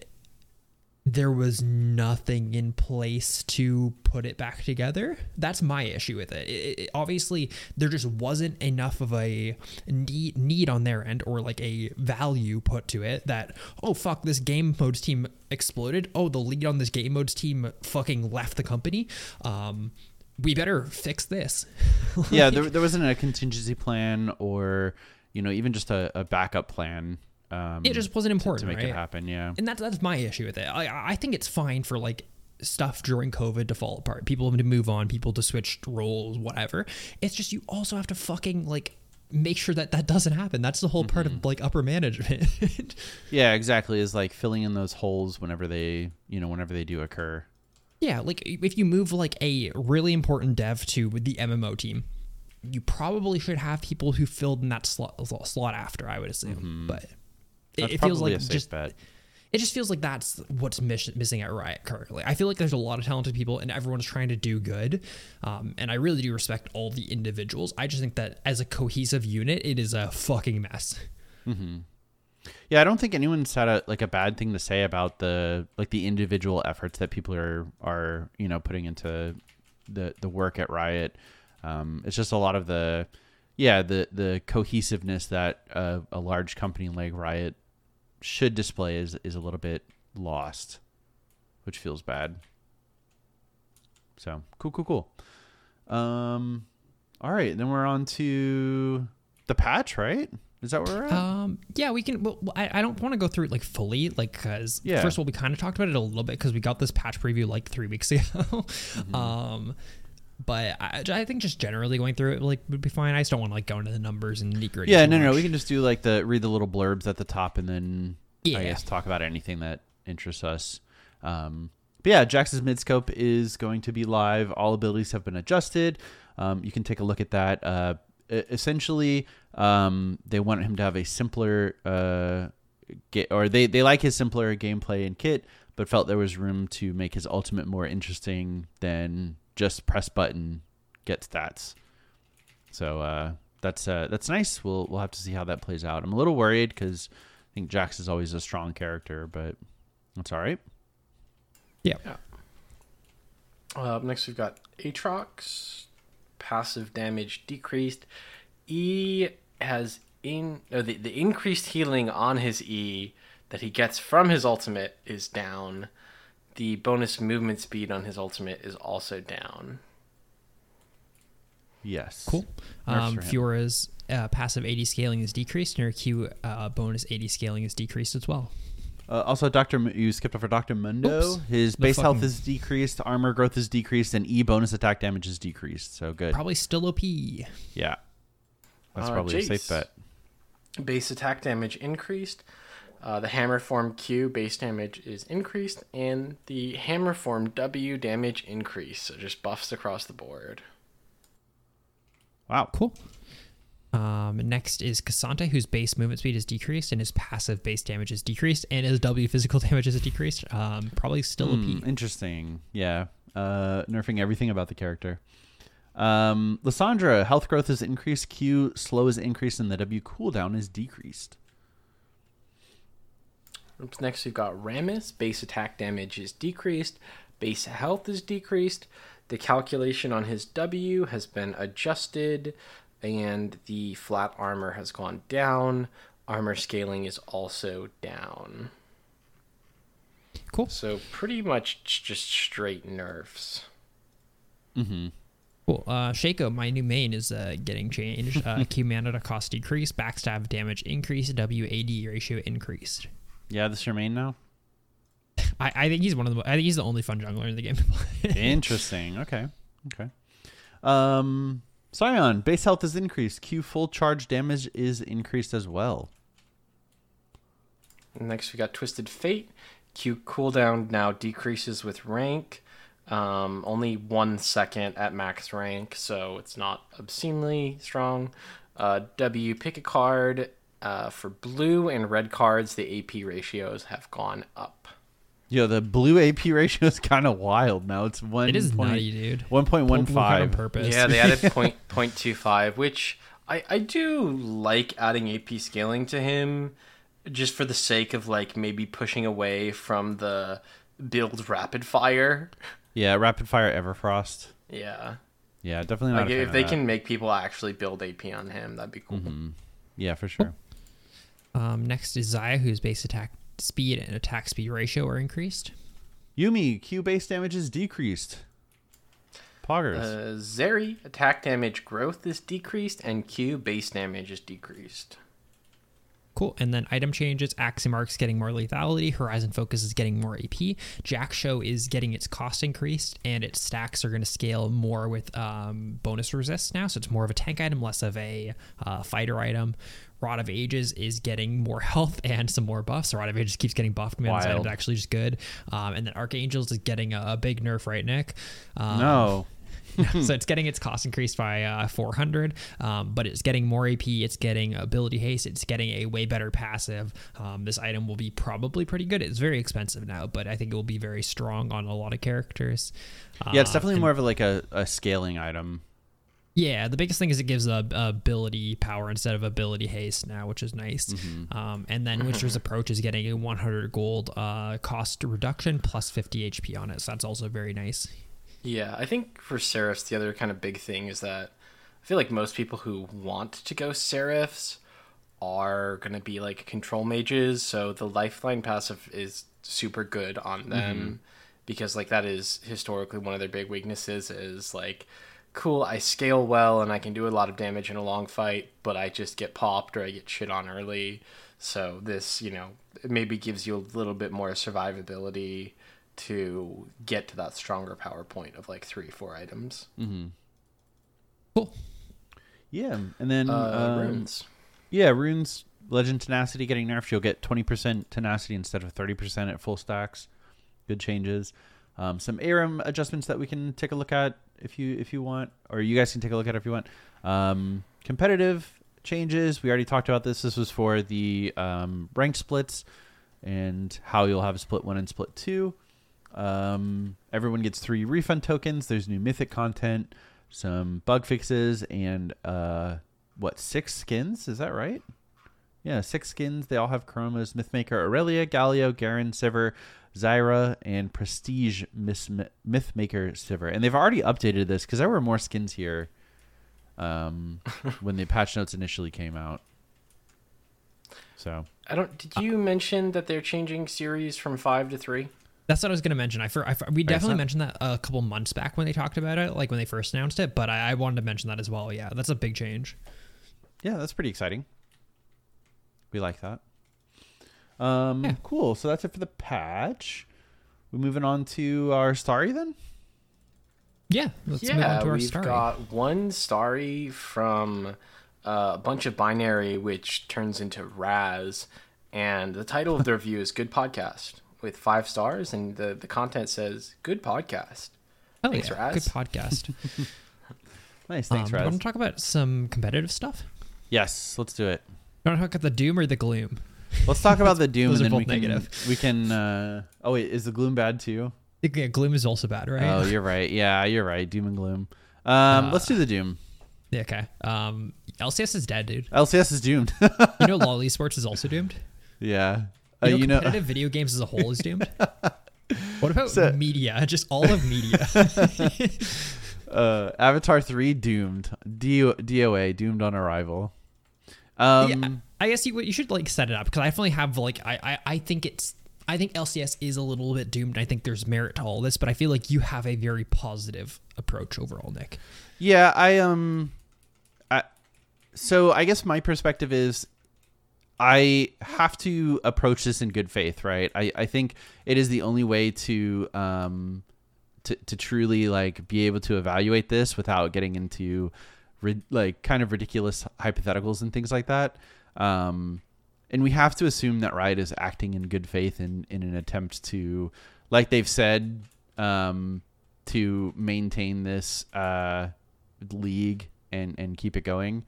there was nothing in place to put it back together. That's my issue with it. Obviously, there just wasn't enough of a need on their end or like a value put to it that, oh, fuck, this game modes team exploded. Oh, the lead on this game modes team fucking left the company. We better fix this. Like, yeah, there wasn't a contingency plan or, you know, even just a backup plan. It just wasn't important to make it happen. Yeah, and that's my issue with it. I think it's fine for like stuff during COVID to fall apart, people to move on, people to switch roles, whatever. It's just you also have to fucking like make sure that doesn't happen. That's the whole part of like upper management. Yeah, exactly. Is like filling in those holes whenever they do occur. Yeah, like if you move like a really important dev to the MMO team, you probably should have people who filled in that slot after, I would assume, but. It feels like it just feels like that's what's missing at Riot currently. I feel like there's a lot of talented people and everyone's trying to do good. And I really do respect all the individuals. I just think that as a cohesive unit, it is a fucking mess. Mm-hmm. Yeah. I don't think anyone's had a bad thing to say about the individual efforts that people are, you know, putting into the work at Riot. It's just a lot of the cohesiveness that a large company like Riot should display is a little bit lost, which feels bad. So cool. All right, then we're on to the patch, right? Is that where we're at? Yeah, we can. Well, I don't want to go through it like fully, like because first of all, we kind of talked about it a little bit because we got this patch preview like 3 weeks ago. Mm-hmm. But I think just generally going through it like would be fine. I just don't want to like go into the numbers and nitty gritty. Yeah, no, we can just do like read the little blurbs at the top and then I guess talk about anything that interests us. But yeah, Jax's midscope is going to be live. All abilities have been adjusted. You can take a look at that. Essentially, they want him to have a simpler they like his simpler gameplay and kit, but felt there was room to make his ultimate more interesting than just press button, get stats. So that's nice. We'll have to see how that plays out. I'm a little worried because I think Jax is always a strong character, but that's all right. Yeah. Next, we've got Aatrox. Passive damage decreased. E has the increased healing on his E that he gets from his ultimate is down. The bonus movement speed on his ultimate is also down. Yes. Cool. Fiora's passive AD scaling is decreased, and her Q bonus AD scaling is decreased as well. Also, you skipped over Dr. Mundo. Oops, his base health is decreased, armor growth is decreased, and E bonus attack damage is decreased. So good. Probably still OP. Yeah. That's probably a safe bet. Base attack damage increased. The hammer form Q base damage is increased, and the hammer form W damage increased. So just buffs across the board. Wow. Cool. Next is Cassante, whose base movement speed is decreased and his passive base damage is decreased and his W physical damage is decreased. Probably still a P. Interesting. Yeah. Nerfing everything about the character. Lissandra, health growth is increased, Q slow is increased, and the W cooldown is decreased. Next, we've got Rammus. Base attack damage is decreased. Base health is decreased. The calculation on his W has been adjusted, and the flat armor has gone down. Armor scaling is also down. Cool. So pretty much just straight nerfs. Mm-hmm. Cool. Shaco, my new main, is getting changed. Q mana cost decreased, backstab damage increased, WAD ratio increased. Yeah, this is your main now? I think he's I think he's the only fun jungler in the game to play. Interesting. Okay. Sion, base health is increased. Q full charge damage is increased as well. Next, we got Twisted Fate. Q cooldown now decreases with rank. Only 1 second at max rank, so it's not obscenely strong. W, pick a card. For blue and red cards, the AP ratios have gone up. Yo, the blue AP ratio is kind of wild now. It's one. It is nutty, dude. 1.15 on purpose. Yeah, they added 0.25, which I do like adding AP scaling to him, just for the sake of like maybe pushing away from the build rapid fire. Yeah, rapid fire Everfrost. Yeah, definitely. Not like if they can make people actually build AP on him, that'd be cool. Mm-hmm. Yeah, for sure. Next is Xayah, whose base attack speed and attack speed ratio are increased. Yuumi, Q base damage is decreased. Poggers. Zeri, attack damage growth is decreased, and Q base damage is decreased. Cool. And then item changes. Axiomark's getting more lethality. Horizon Focus is getting more AP. Jaxsho is getting its cost increased, and its stacks are going to scale more with bonus resist now. So it's more of a tank item, less of a fighter item. Rod of Ages is getting more health and some more buffs. So Rod of Ages keeps getting buffed. Man, this item's actually just good. And then Archangels is getting a big nerf, right, Nick? No. So it's getting its cost increased by 400, but it's getting more AP, it's getting ability haste, it's getting a way better passive. This item will be probably pretty good. It's very expensive now, but I think it will be very strong on a lot of characters. Yeah, it's definitely more of a scaling item. Yeah, the biggest thing is it gives ability power instead of ability haste now, which is nice. Mm-hmm. And then Witcher's Approach is getting a 100 gold cost reduction plus 50 HP on it, so that's also very nice. Yeah, I think for Seraphs, the other kind of big thing is that I feel like most people who want to go Seraphs are going to be like control mages, so the Lifeline passive is super good on them because like that is historically one of their big weaknesses is like cool, I scale well and I can do a lot of damage in a long fight, but I just get popped or I get shit on early. So this, you know, maybe gives you a little bit more survivability to get to that stronger power point of like 3-4 items. Mm-hmm. Cool. Yeah, and then runes. Yeah, runes. Legend tenacity getting nerfed. You'll get 20% tenacity instead of 30% at full stacks. Good changes. Some ARAM adjustments that we can take a look at if you want, or you guys can take a look at if you want. Competitive changes. We already talked about this. This was for the ranked splits and how you'll have split 1 and split 2. Everyone gets 3 refund tokens. There's new mythic content, some bug fixes, and 6 skins? Is that right? Yeah, 6 skins. They all have chromas. Mythmaker, Aurelia, Galio, Garen, Sivir, Zyra, and Prestige Mythmaker, Sivir. And they've already updated this because there were more skins here when the patch notes initially came out. So did you mention that they're changing series from 5 to 3? That's what I was going to mention. We definitely mentioned that a couple months back when they talked about it, like when they first announced it, but I wanted to mention that as well. Yeah, that's a big change. Yeah, that's pretty exciting. We like that. Yeah. Cool. So that's it for the patch. We're moving on to our Starry then? Yeah. Got one Starry from a bunch of binary, which turns into Raz. And the title of the review is Good Podcast. With 5 stars, and the content says "Good podcast." Oh, thanks, yeah. Raz. Good podcast. Nice, thanks, Raz. You want to talk about some competitive stuff? Yes, let's do it. You want to talk about the doom or the gloom? Let's talk about the doom, and then we can. Oh wait, is the gloom bad too? Yeah, gloom is also bad, right? Oh, you're right. Yeah, you're right. Doom and gloom. Let's do the doom. Yeah, okay. LCS is dead, dude. LCS is doomed. You know, LoL Esports is also doomed. Yeah. You know, competitive video games as a whole is doomed. What about media? Just all of media. Avatar 3 doomed. DOA doomed on arrival. Yeah, I guess you should like set it up because I definitely have like I think LCS is a little bit doomed. I think there's merit to all this, but I feel like you have a very positive approach overall, Nick. Yeah, I guess my perspective is, I have to approach this in good faith, right? I think it is the only way to truly like be able to evaluate this without getting into like kind of ridiculous hypotheticals and things like that. And we have to assume that Riot is acting in good faith in an attempt to, like they've said, to maintain this league and keep it going.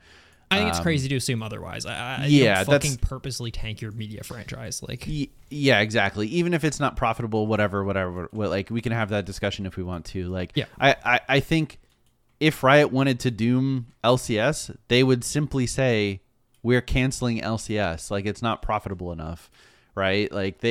I think it's crazy to assume otherwise. You don't fucking purposely tank your media franchise. Like, yeah, exactly. Even if it's not profitable, whatever. Like, we can have that discussion if we want to. Like, yeah. I think if Riot wanted to doom LCS, they would simply say, "We're canceling LCS. Like, it's not profitable enough, right?" Like,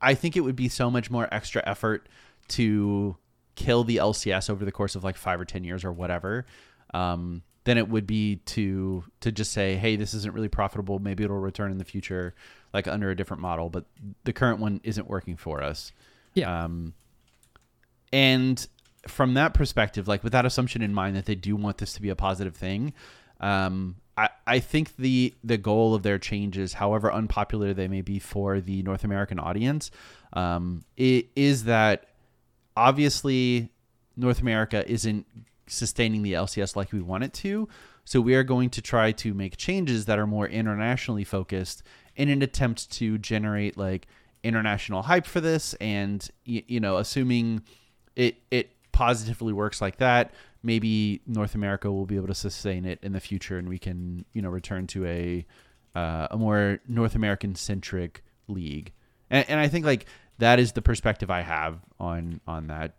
I think it would be so much more extra effort to kill the LCS over the course of like 5 or 10 years or whatever. Then it would be to just say, hey, this isn't really profitable. Maybe it'll return in the future, like under a different model. But the current one isn't working for us. Yeah. And from that perspective, like with that assumption in mind that they do want this to be a positive thing, I think the goal of their changes, however unpopular they may be for the North American audience, it is that obviously North America isn't sustaining the LCS like we want it to. So we are going to try to make changes that are more internationally focused in an attempt to generate like international hype for this. And, you know, assuming it positively works like that, maybe North America will be able to sustain it in the future. And we can, you know, return to a more North American centric league. And I think like that is the perspective I have on that,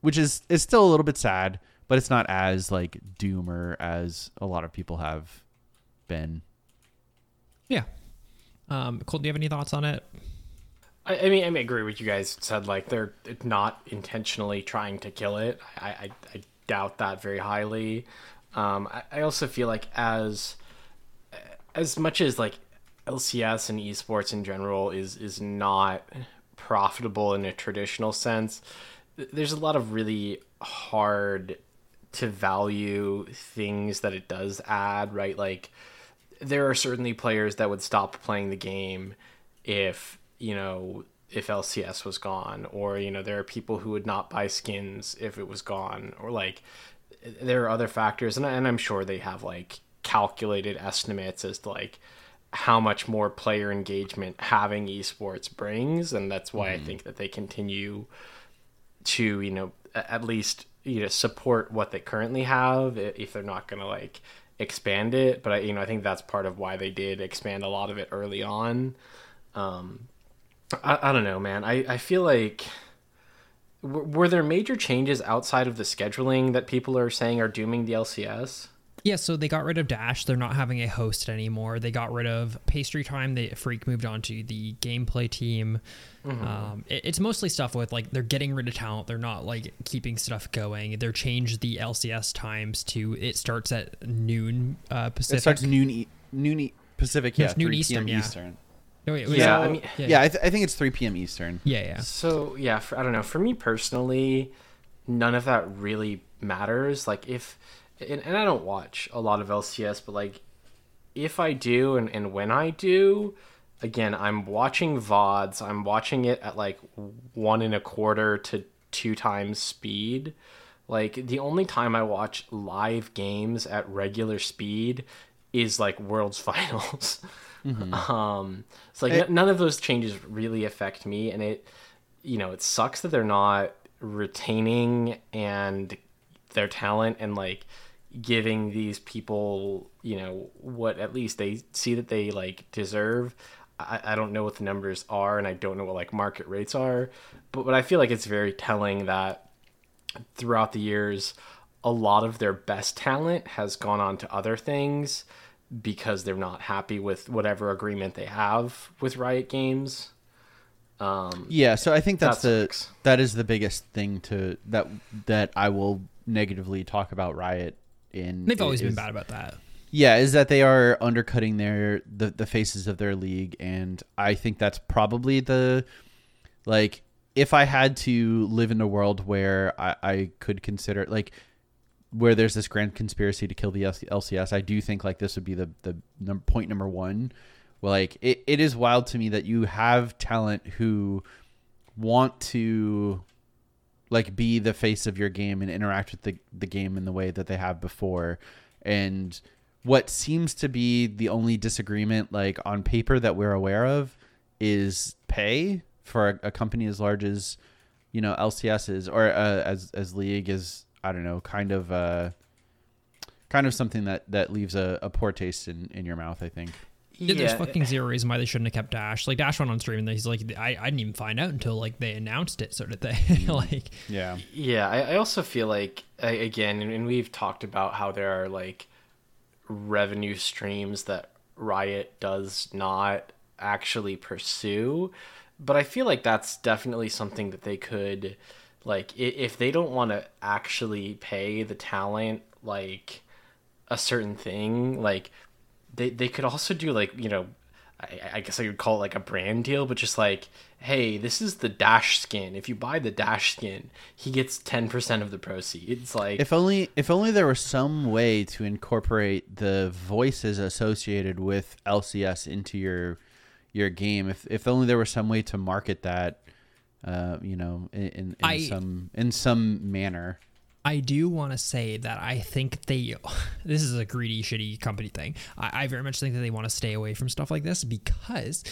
which is still a little bit sad. But it's not as like doomer as a lot of people have been. Yeah. Colton, do you have any thoughts on it? I mean, I agree with you guys said, like they're not intentionally trying to kill it. I doubt that very highly. I also feel like as much as like LCS and esports in general is not profitable in a traditional sense, there's a lot of really hard to value things that it does add, right? Like, there are certainly players that would stop playing the game if, you know, if LCS was gone, or, you know, there are people who would not buy skins if it was gone, or like there are other factors. And I'm sure they have like calculated estimates as to like how much more player engagement having esports brings. And that's why I think that they continue to, you know, at least, you know, support what they currently have if they're not going to like expand it. But I, you know, I think that's part of why they did expand a lot of it early on. I don't know, man. I feel like, were there major changes outside of the scheduling that people are saying are dooming the LCS? Yeah, so they got rid of Dash. They're not having a host anymore. They got rid of Pastry Time. They Freak moved on to the gameplay team. It's mostly stuff with, like, they're getting rid of talent. They're not, like, keeping stuff going. They're changed the LCS times to, it starts at noon Pacific. It starts noon Pacific, yeah. It's noon Eastern, yeah. Eastern. No, wait, yeah, so, I mean, yeah. I think it's 3 p.m. Eastern. Yeah. So, yeah, I don't know. For me personally, none of that really matters. Like, if... And I don't watch a lot of LCS, but, like, if I do and when I do, again, I'm watching VODs. I'm watching it at, like, 1.25 to 2 times speed. Like, the only time I watch live games at regular speed is, like, Worlds Finals. It's like none of those changes really affect me, and it, you know, it sucks that they're not retaining and their talent and like giving these people, you know, what at least they see that they like deserve. I don't know what the numbers are, and I don't know what like market rates are, but I feel like it's very telling that throughout the years, a lot of their best talent has gone on to other things because they're not happy with whatever agreement they have with Riot Games. So I think that is the biggest thing to that I will negatively talk about Riot in. They've always been bad about that. Yeah, is that they are undercutting the faces of their league, and I think that's probably the, like, if I had to live in a world where I could consider, like, where there's this grand conspiracy to kill the LCS, I do think like this would be the point number one. Well, like it is wild to me that you have talent who want to like be the face of your game and interact with the game in the way that they have before. And what seems to be the only disagreement, like on paper that we're aware of, is pay for a company as large as, you know, LCS is, or as league is. I don't know, kind of something that leaves a poor taste in your mouth, I think. Yeah. There's fucking zero reason why they shouldn't have kept Dash. Like, Dash went on stream and he's like, I didn't even find out until, like, they announced it, sort of thing. Like, yeah. Yeah, I also feel like, again, and we've talked about how there are, like, revenue streams that Riot does not actually pursue. But I feel like that's definitely something that they could... Like, if they don't want to actually pay the talent, like, a certain thing, like, they could also do, like, you know, I guess I would call it, like, a brand deal, but just, like, hey, this is the Dash skin. If you buy the Dash skin, he gets 10% of the proceeds. Like, if only there were some way to incorporate the voices associated with LCS into your game. If only there were some way to market that. You know, in some manner. I do want to say that I think this is a greedy, shitty company thing. I very much think that they want to stay away from stuff like this, because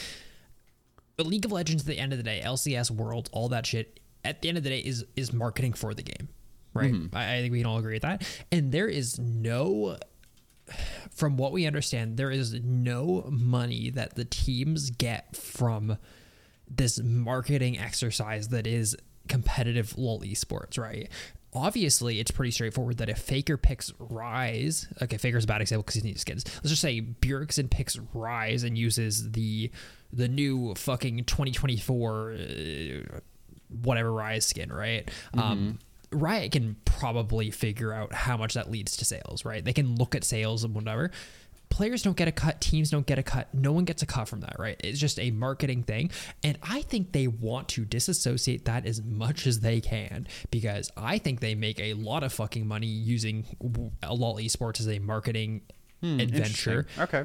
League of Legends, at the end of the day, LCS, Worlds, all that shit, at the end of the day is marketing for the game, right? Mm-hmm. I think we can all agree with that. And there is no... From what we understand, there is no money that the teams get from... this marketing exercise that is competitive LOL esports, right? Obviously, it's pretty straightforward that if Faker picks Ryze, okay, Faker's a bad example because he needs skins. Let's just say Bjergsen picks Ryze and uses the new fucking 2024 whatever Ryze skin, right? Mm-hmm. Riot can probably figure out how much that leads to sales, right? They can look at sales and whatever. players don't get a cut, teams don't get a cut, no one gets a cut from that, right? It's just a marketing thing. And I think they want to disassociate that as much as they can, because I think they make a lot of fucking money using LOL esports as a marketing adventure. Okay.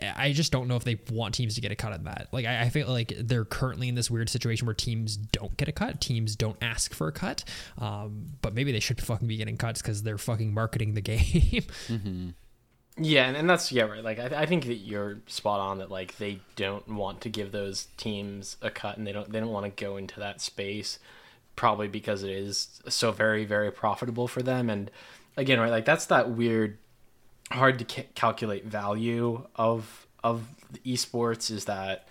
I just don't know if they want teams to get a cut on that. Like, I feel like they're currently in this weird situation where teams don't get a cut, teams don't ask for a cut, but maybe they should fucking be getting cuts because they're fucking marketing the game. Mm-hmm. Yeah, and that's, yeah, right. Like, I think that you're spot on that, like, they don't want to give those teams a cut, and they don't want to go into that space, probably because it is so very, very profitable for them. And again, right, like, that's that weird, hard to calculate value of esports is that,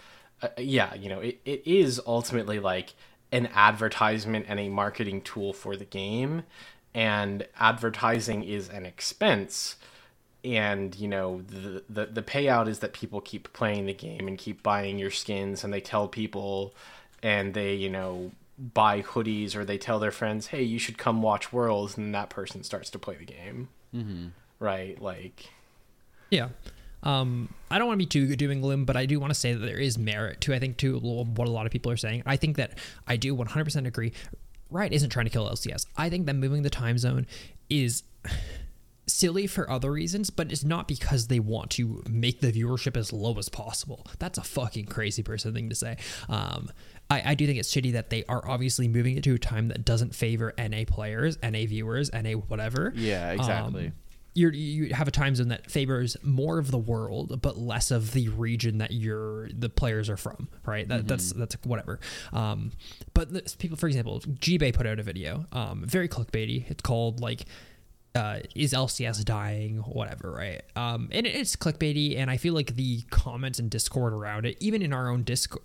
yeah, you know, it is ultimately like an advertisement and a marketing tool for the game, and advertising is an expense. And, you know, the payout is that people keep playing the game and keep buying your skins, and they tell people, and they, you know, buy hoodies, or they tell their friends, hey, you should come watch Worlds, and that person starts to play the game. Mm-hmm. Right? Like, yeah. I don't want to be too doom and gloom, but I do want to say that there is merit to, I think, to what a lot of people are saying. I think that I do 100% agree. Riot isn't trying to kill LCS. I think that moving the time zone is silly for other reasons, but it's not because they want to make the viewership as low as possible. That's a fucking crazy person thing to say. I do think it's shitty that they are obviously moving it to a time that doesn't favor NA players, NA viewers, NA whatever. Yeah, exactly. You have a time zone that favors more of the world, but less of the region that the players are from, right? That's whatever. But people, for example, G-Bay put out a video, very clickbaity. It's called, like, is LCS dying, whatever, right? And it's clickbaity, and I feel like the comments and Discord around it, even in our own Discord,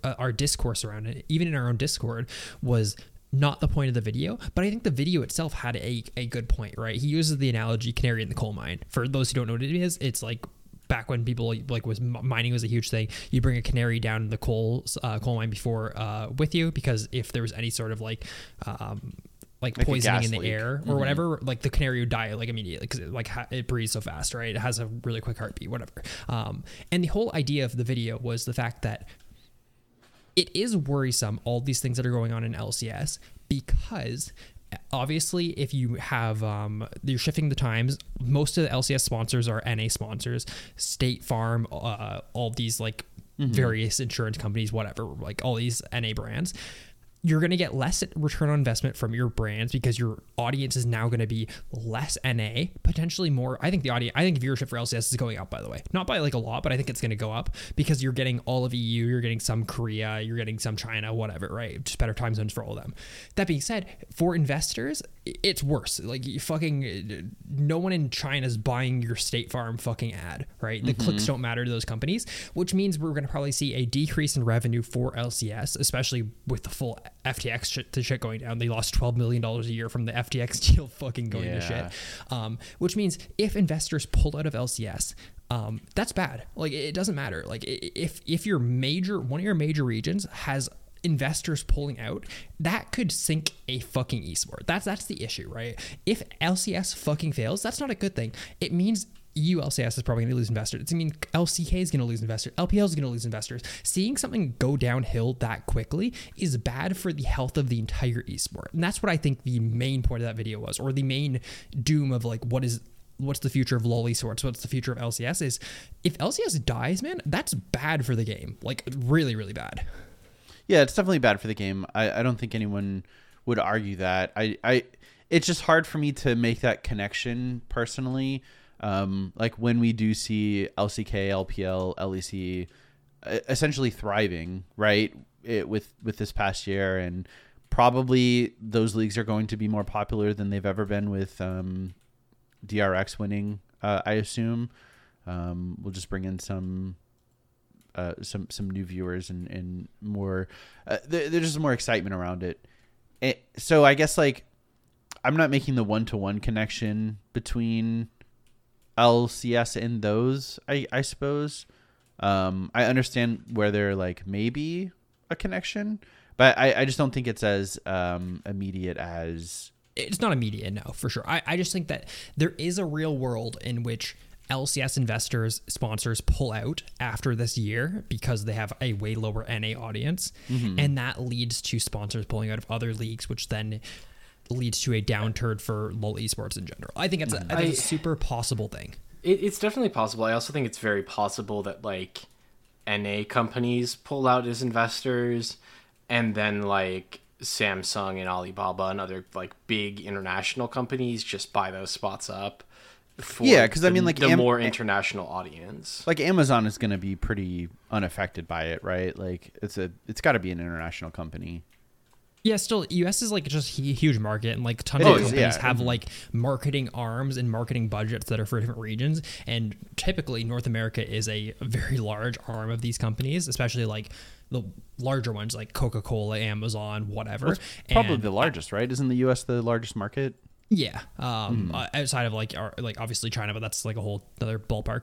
was not the point of the video, but I think the video itself had a good point, right? He uses the analogy canary in the coal mine. For those who don't know what it is, it's like back when people, like, was mining was a huge thing. You bring a canary down in the coal mine before with you, because if there was any sort of like poisoning in the air or whatever, like, the canary would die, like, immediately, because it breathes so fast, right? It has a really quick heartbeat, whatever. And the whole idea of the video was the fact that it is worrisome, all these things that are going on in LCS, because obviously if you have, you're shifting the times, most of the LCS sponsors are NA sponsors, State Farm, all these, like, various insurance companies, whatever, like, all these NA brands. You're going to get less return on investment from your brands because your audience is now going to be less NA, potentially more. I think viewership for LCS is going up, by the way, not by, like, a lot, but I think it's going to go up because you're getting all of EU, you're getting some Korea, you're getting some China, whatever, right? Just better time zones for all of them. That being said, for investors, it's worse. Like, you fucking, no one in China is buying your State Farm fucking ad, right? The clicks don't matter to those companies, which means we're going to probably see a decrease in revenue for LCS, especially with the full FTX shit going down. They lost $12 million a year from the FTX deal fucking going to shit. Which means if investors pull out of LCS, that's bad. Like, it doesn't matter. Like, if your major, one of your major regions has investors pulling out, that could sink a fucking esport. That's the issue, right? If LCS fucking fails, that's not a good thing. It means EU LCS is probably going to lose investors. It means LCK is going to lose investors. LPL is going to lose investors. Seeing something go downhill that quickly is bad for the health of the entire esport. And that's what I think the main point of that video was, or the main doom of, like, what's the future of LOL esports? What's the future of LCS is, if LCS dies, man, that's bad for the game. Like, really, really bad. Yeah, it's definitely bad for the game. I don't think anyone would argue that. It's just hard for me to make that connection personally. Like, when we do see LCK, LPL, LEC essentially thriving, right, with this past year, and probably those leagues are going to be more popular than they've ever been with DRX winning, I assume. We'll just bring in some new viewers and more. There's just more excitement around it. So I guess, like, I'm not making the one-to-one connection between LCS in those, I suppose. I understand where there, like, maybe a connection, but I just don't think it's as immediate as... It's not immediate, no, for sure. I just think that there is a real world in which LCS investors, sponsors pull out after this year because they have a way lower NA audience. Mm-hmm. And that leads to sponsors pulling out of other leagues, which then leads to a downturn for LoL esports in general. I think it's a super possible thing. It's definitely possible. I also think it's very possible that like NA companies pull out as investors, and then like Samsung and Alibaba and other like big international companies just buy those spots up. Yeah, because I mean, like the more international audience, like Amazon is going to be pretty unaffected by it, right? Like it's got to be an international company. Yeah, still, US is like just a huge market, and like tons of companies have like marketing arms and marketing budgets that are for different regions. And typically, North America is a very large arm of these companies, especially like the larger ones like Coca-Cola, Amazon, whatever. Well, it's probably the largest, right? Isn't the US the largest market? Yeah, outside of like obviously China, but that's like a whole other ballpark.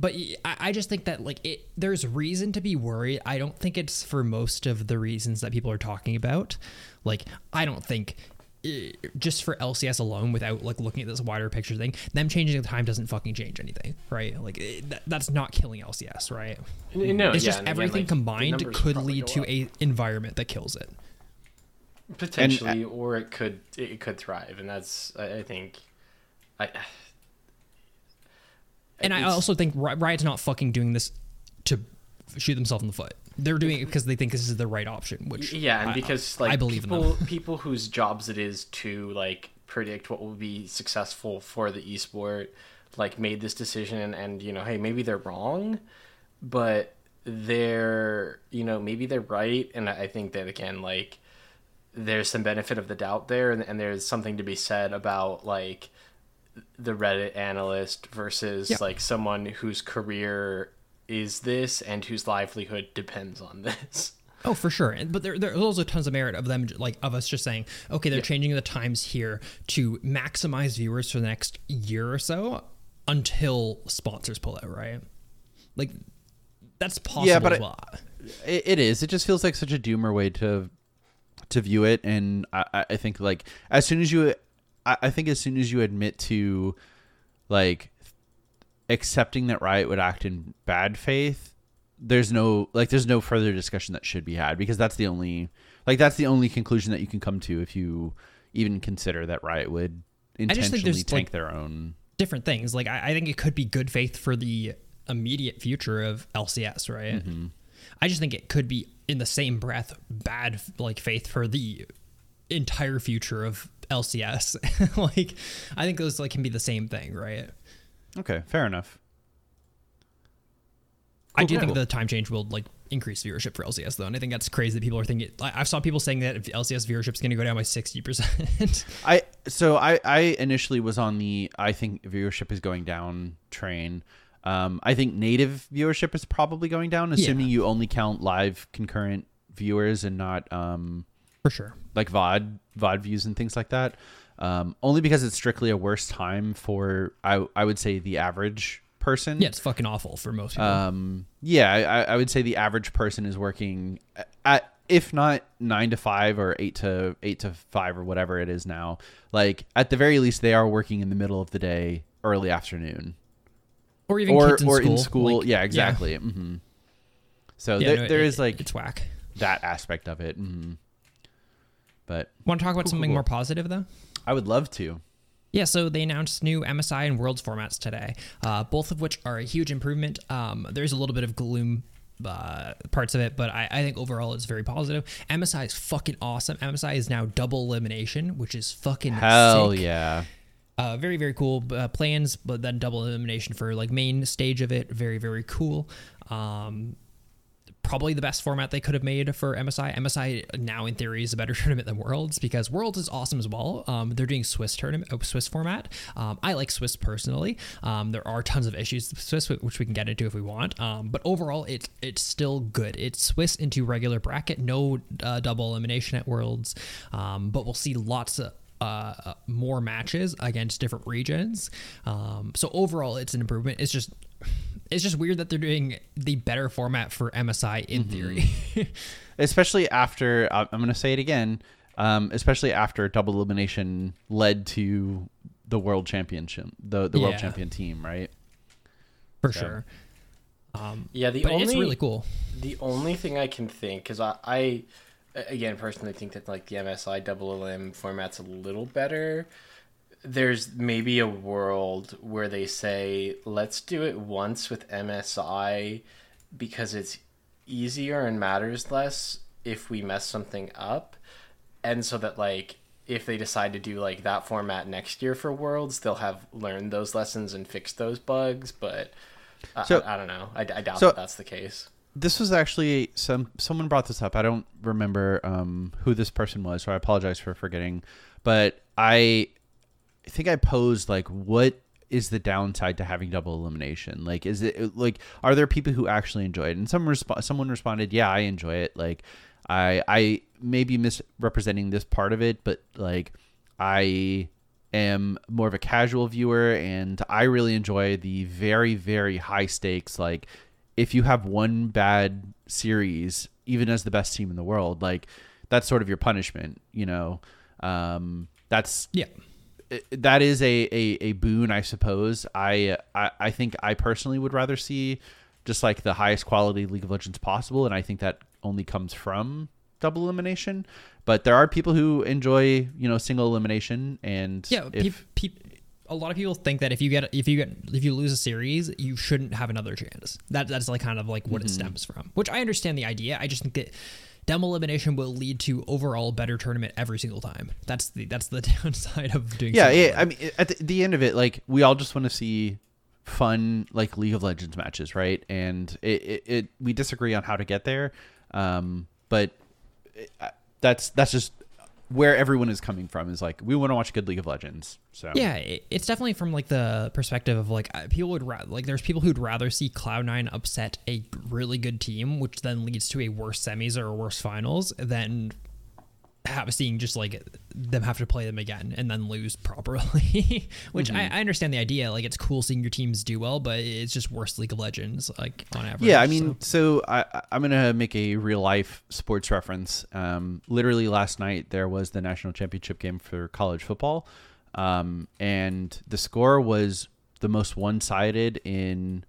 But I just think that like there's reason to be worried. I don't think it's for most of the reasons that people are talking about. Like, I don't think just for LCS alone, without like looking at this wider picture thing, them changing the time doesn't fucking change anything, right? Like that's not killing LCS, right? No, it's just everything again, like, combined could lead to a environment that kills it. Potentially, or it could thrive, and that's I also think Riot's not fucking doing this to shoot themselves in the foot. They're doing it because they think this is the right option, which and because I believe in them. People whose jobs it is to like predict what will be successful for the esport, like made this decision, and you know, hey, maybe they're wrong, but they're maybe they're right, and I think that again, like, there's some benefit of the doubt there, and there's something to be said about like the Reddit analyst versus like someone whose career is this and whose livelihood depends on this. Oh, for sure. But there's also tons of merit of them, like of us just saying, okay, they're changing the times here to maximize viewers for the next year or so until sponsors pull out, right? Like that's possible. Yeah, but as well. It is. It just feels like such a doomer way to view it, and I think like as soon as you admit to like accepting that Riot would act in bad faith, there's no further discussion that should be had, because that's the only conclusion that you can come to if you even consider that Riot would intentionally tank like their own different things. Like I think it could be good faith for the immediate future of LCS, right? Mm-hmm. I just think it could be in the same breath bad like faith for the entire future of LCS. Like I think those like can be the same thing, right? Okay, fair enough. Cool, I do think the time change will like increase viewership for LCS though, and I think that's crazy that people are thinking. I saw people saying that if LCS viewership is going to go down by 60%. I initially was on the I think viewership is going down train. I think native viewership is probably going down, assuming you only count live concurrent viewers and not for sure like VOD views and things like that. Only because it's strictly a worse time for I would say the average person. Yeah, it's fucking awful for most people. I would say the average person is working at if not 9 to 5 or 8 to 5 or whatever it is now. Like at the very least, they are working in the middle of the day, early afternoon. Or even kids in school. In school. Like, yeah, exactly. Yeah. Mm-hmm. So there is like it's whack. That aspect of it. Mm-hmm. But want to talk about something more positive though? I would love to. Yeah, so they announced new MSI and Worlds formats today, both of which are a huge improvement. There's a little bit of gloom parts of it, but I think overall it's very positive. MSI is fucking awesome. MSI is now double elimination, which is fucking hell sick. Yeah. Very, very cool plans, but then double elimination for like main stage of it. Very, very cool. Probably the best format they could have made for MSI. MSI now in theory is a better tournament than Worlds, because Worlds is awesome as well. They're doing Swiss format. I like Swiss personally. There are tons of issues with Swiss, which we can get into if we want. But overall, it's still good. It's Swiss into regular bracket, no double elimination at Worlds. But we'll see lots of more matches against different regions. So overall it's an improvement. It's just weird that they're doing the better format for MSI in theory. Especially after, I'm going to say it again, especially after double elimination led to the world championship, the world champion team, right? For sure. It's really cool. The only thing I can think, because I again personally think that like the MSI LLM format's a little better. There's maybe a world where they say let's do it once with MSI because it's easier and matters less if we mess something up, and so that like if they decide to do like that format next year for Worlds, they'll have learned those lessons and fixed those bugs. But I don't know. I doubt that that's the case. This was actually someone brought this up. I don't remember who this person was, so I apologize for forgetting. But I think I posed like, what is the downside to having double elimination? Like, is it like, are there people who actually enjoy it? And someone responded, "Yeah, I enjoy it. Like, I may be misrepresenting this part of it, but like, I am more of a casual viewer, and I really enjoy the very, very high stakes. Like, if you have one bad series, even as the best team in the world, like that's sort of your punishment, you know. That is a boon, I suppose. I think I personally would rather see just like the highest quality League of Legends possible, and I think that only comes from double elimination. But there are people who enjoy, you know, single elimination, and a lot of people think that if you lose a series, you shouldn't have another chance. That's like kind of like what it stems from, which I understand the idea. I just think that double elimination will lead to overall better tournament every single time. That's the downside of doing. I mean, at the end of it, like we all just want to see fun like League of Legends matches, right? And it we disagree on how to get there, but. That's just where everyone is coming from, is like we want to watch good League of Legends. So it's definitely from like the perspective of like people would like there's people who'd rather see Cloud9 upset a really good team, which then leads to a worse semis or a worse finals, than seeing just like them have to play them again and then lose properly. Which I understand the idea, like it's cool seeing your teams do well, but it's just worse League of Legends like on average. I mean, so I'm gonna make a real life sports reference. Literally last night there was the national championship game for college football, and the score was the most one-sided in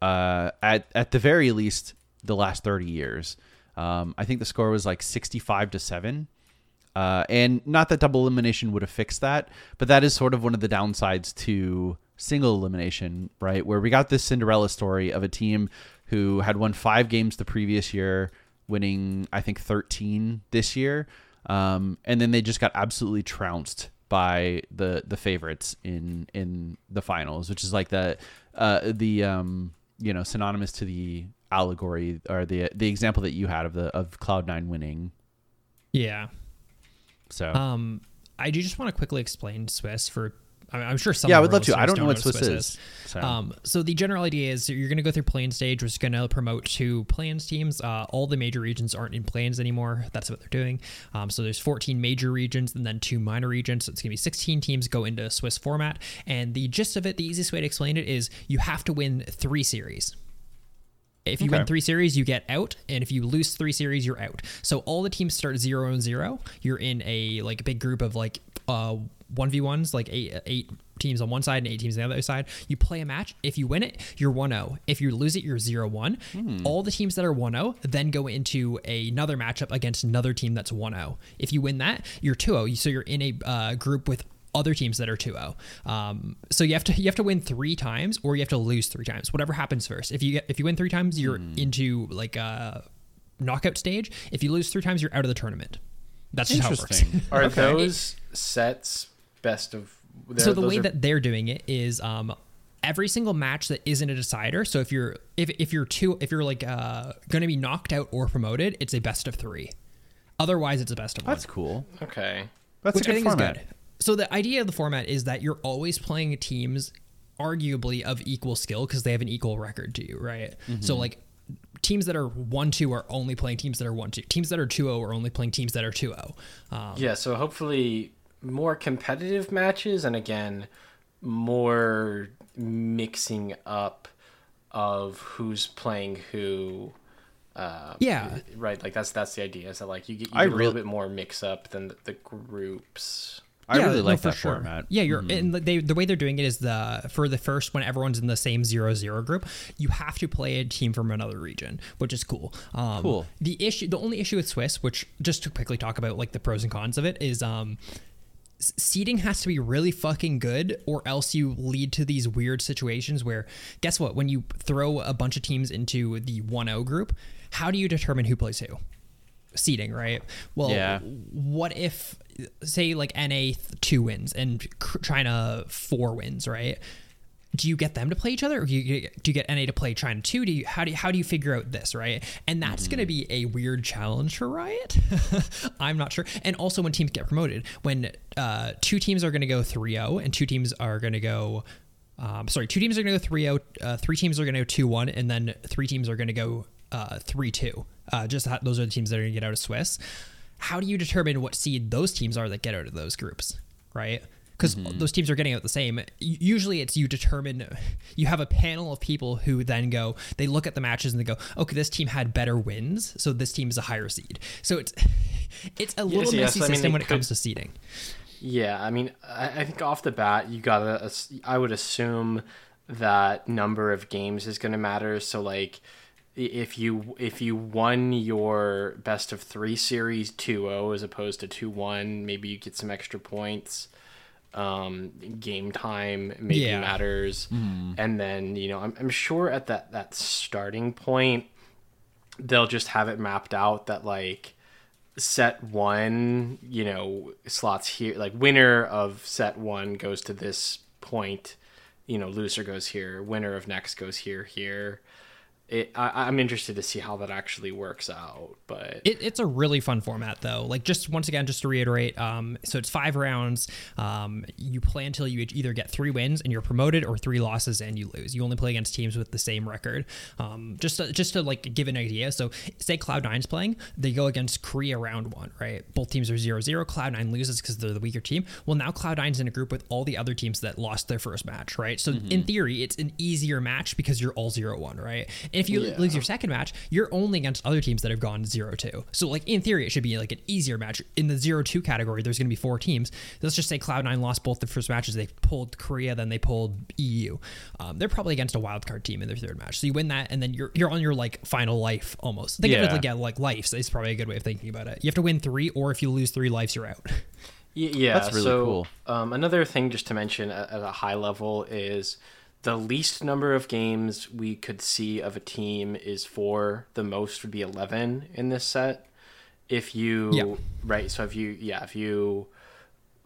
at the very least the last 30 years. I think the score was like 65-7. And not that double elimination would have fixed that, but that is sort of one of the downsides to single elimination, right? Where we got this Cinderella story of a team who had won 5 games the previous year, winning, I think, 13 this year. And then they just got absolutely trounced by the favorites in the finals, which is like synonymous to the allegory or the example that you had of Cloud9 winning. Yeah. So I do just want to quickly explain Swiss for, I'm sure some. Yeah, I would love to. I don't know what Swiss is. So the general idea is you're going to go through Plans stage, which is going to promote to Plans teams. All the major regions aren't in Plans anymore. That's what they're doing. So there's 14 major regions and then 2 minor regions. So it's going to be 16 teams go into Swiss format. And the gist of it, the easiest way to explain it is you have to win 3 series. If you win 3 series, you get out, and if you lose 3 series, you're out. So all the teams start 0-0. You're in a like big group of like 1v1s, like eight teams on one side and 8 teams on the other side. You play a match. If you win it, you're 1-0. If you lose it, you're 0-1. All the teams that are 1-0 then go into another matchup against another team that's 1-0. If you win that, you're 2-0. So you're in a group with other teams that are 2-0. So you have to win 3 times, or you have to lose 3 times, whatever happens first. If you win 3 times, you're into like a knockout stage. If you lose 3 times, you're out of the tournament. That's just how it works. Are those sets best of... So the way that they're doing it is every single match that isn't a decider. So if you're going to be knocked out or promoted, it's a best of 3. Otherwise, it's a best of 1. That's cool. Okay. That's a good format. So the idea of the format is that you're always playing teams arguably of equal skill because they have an equal record to you, right? Mm-hmm. So like teams that are 1-2 are only playing teams that are 1-2. Teams that are 2-0 are only playing teams that are 2-0. So hopefully more competitive matches, and again, more mixing up of who's playing who. Right. Like that's the idea. So like you get a little bit more mix up than the groups. I really like that format. Yeah, and the way they're doing it is for the first when everyone's in the same 0-0 group, you have to play a team from another region, which is cool. Cool. The only issue with Swiss, which just to quickly talk about like the pros and cons of it, is seeding has to be really fucking good, or else you lead to these weird situations where, guess what? When you throw a bunch of teams into the 1-0 group, how do you determine who plays who? Seeding, right? Well, yeah. What if, say, like NA 2 wins and China 4 wins, right? Do you get them to play each other, or do you get NA to play China 2? How do you figure out this, right? And that's going to be a weird challenge for Riot. I'm not sure. And also when teams get promoted, when two teams are going to go 3-0 and two teams are going to go 3-0, three teams are going to go 2-1, and then three teams are going to go 3-2. Those are the teams that are going to get out of Swiss. How do you determine what seed those teams are that get out of those groups, right? Because those teams are getting out the same. Usually it's you have a panel of people who then go, they look at the matches and they go, okay, this team had better wins, so this team is a higher seed. So it's a little messy system when it comes to seeding. Yeah, I mean, I think off the bat, I would assume that number of games is going to matter. So like, if you won your best of 3 series 2-0 as opposed to 2-1, maybe you get some extra points. Game time maybe matters. And then, you know, I'm sure at that starting point they'll just have it mapped out that like set 1, you know, slots here, like winner of set 1 goes to this point, you know, loser goes here, winner of next goes here. I'm interested to see how that actually works out, but it's a really fun format though. Like just once again, just to reiterate, so it's 5 rounds. You play until you either get 3 wins and you're promoted, or 3 losses and you lose. You only play against teams with the same record. Just to like give an idea. So say Cloud9's playing, they go against Korea round 1, right? Both teams are 0-0. Cloud9 loses because they're the weaker team. Well, now Cloud9's in a group with all the other teams that lost their first match, right? So in theory, it's an easier match because you're all 0-1, right? And if you lose your second match, you're only against other teams that have gone 0-2. So, like, in theory, it should be, like, an easier match. In the 0-2 category, there's going to be 4 teams. Let's just say Cloud9 lost both the first matches. They pulled Korea, then they pulled EU. They're probably against a wildcard team in their third match. So you win that, and then you're on your, like, final life, almost. Think of it like life. So it's probably a good way of thinking about it. You have to win 3, or if you lose 3 lives, you're out. Yeah, that's really cool. Another thing just to mention at a high level is the least number of games we could see of a team is 4. The most would be 11 in this set. If you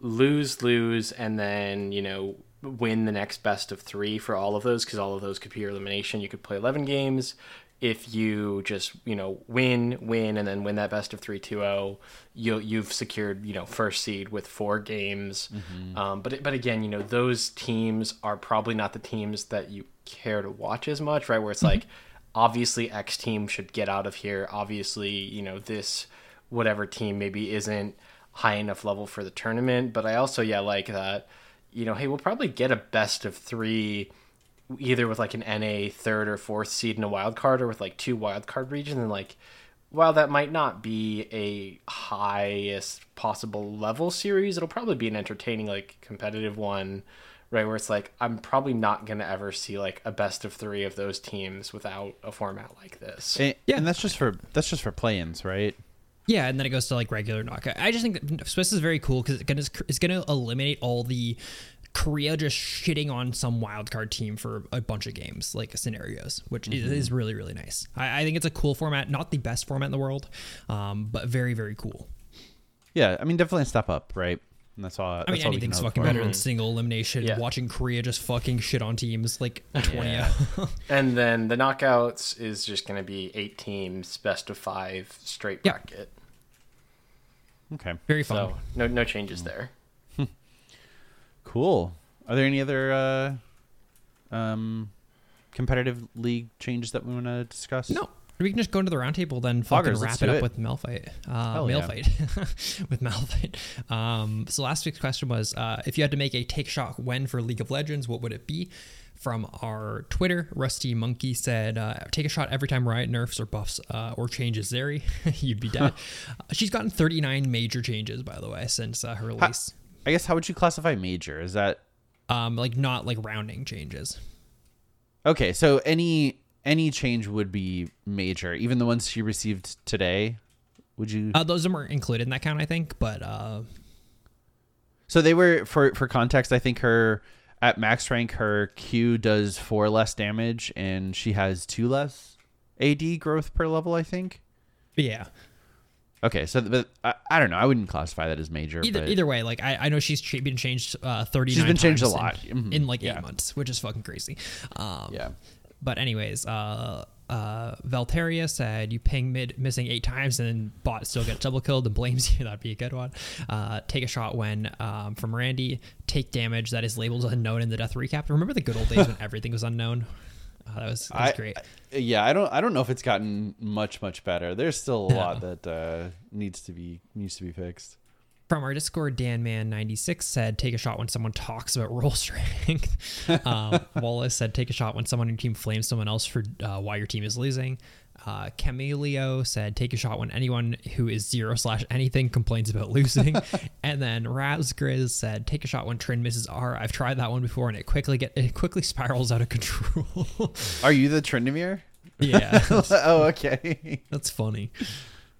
lose, and then, you know, win the next best of 3 for all of those, because all of those could be your elimination, you could play 11 games. If you just, you know, win, and then win that best of 3 2-0, you've secured, you know, first seed with 4 games. But again, you know, those teams are probably not the teams that you care to watch as much, right? Where it's like, obviously X team should get out of here. Obviously, you know, this whatever team maybe isn't high enough level for the tournament. But I also, like that, you know, hey, we'll probably get a best of 3 either with like an NA 3rd or 4th seed in a wild card, or with like 2 wild card regions. And like, while that might not be a highest possible level series, it'll probably be an entertaining, like competitive one, right? Where it's like, I'm probably not going to ever see like a best of 3 of those teams without a format like this. And that's just for play-ins, right? Yeah, and then it goes to like regular knockout. I just think that Swiss is very cool because it's going to eliminate all the Korea just shitting on some wildcard team for a bunch of games, like scenarios, which is really, really nice. I think it's a cool format, not the best format in the world, but very, very cool. Yeah, I mean, definitely a step up, right? And that's all. I mean, anything's fucking better than single elimination. Yeah. Watching Korea just fucking shit on teams like 20-0. And then the knockouts is just going to be 8 teams, best of 5, straight bracket. Okay, very fun. So no changes there. Cool. Are there any other competitive league changes that we want to discuss? No. We can just go into the roundtable then, fucking wrap it up with Malphite. With Malphite. So last week's question was, if you had to make a take shot win for League of Legends, what would it be? From our Twitter, Rusty Monkey said, take a shot every time Riot nerfs or buffs or changes Zeri. You'd be dead. She's gotten 39 major changes, by the way, since her release. I I guess, how would you classify major? Is that like not like rounding changes? Okay, so any change would be major, even the ones she received today. Would you? Those of them are included in that count, I think. But so they were, for context, I think her at max rank, her Q does 4 less damage, and she has 2 less AD growth per level, I think. Yeah. Okay, so but I don't know. I wouldn't classify that as major. Either way, like I know she's been changed 39 times. She's been changed a lot in like 8 months, which is fucking crazy. Yeah. But anyways, Valteria said you ping mid missing 8 times and then bot still gets double killed and blames you. That'd be a good one. Take a shot when from Randy. Take damage that is labeled unknown in the death recap. Remember the good old days when everything was unknown. That was great. I don't know if it's gotten much better. There's still a lot that needs to be fixed. From our Discord, DanMan96 said, "Take a shot when someone talks about roll strength." Wallace said, "Take a shot when someone in your team flames someone else for why your team is losing." Camelio said, "Take a shot when anyone who is 0/anything complains about losing." And then Razgriz said, "Take a shot when Trin misses R. I've tried that one before, and it quickly spirals out of control." Are you the Trinimir? Yeah. Oh, okay. That's funny.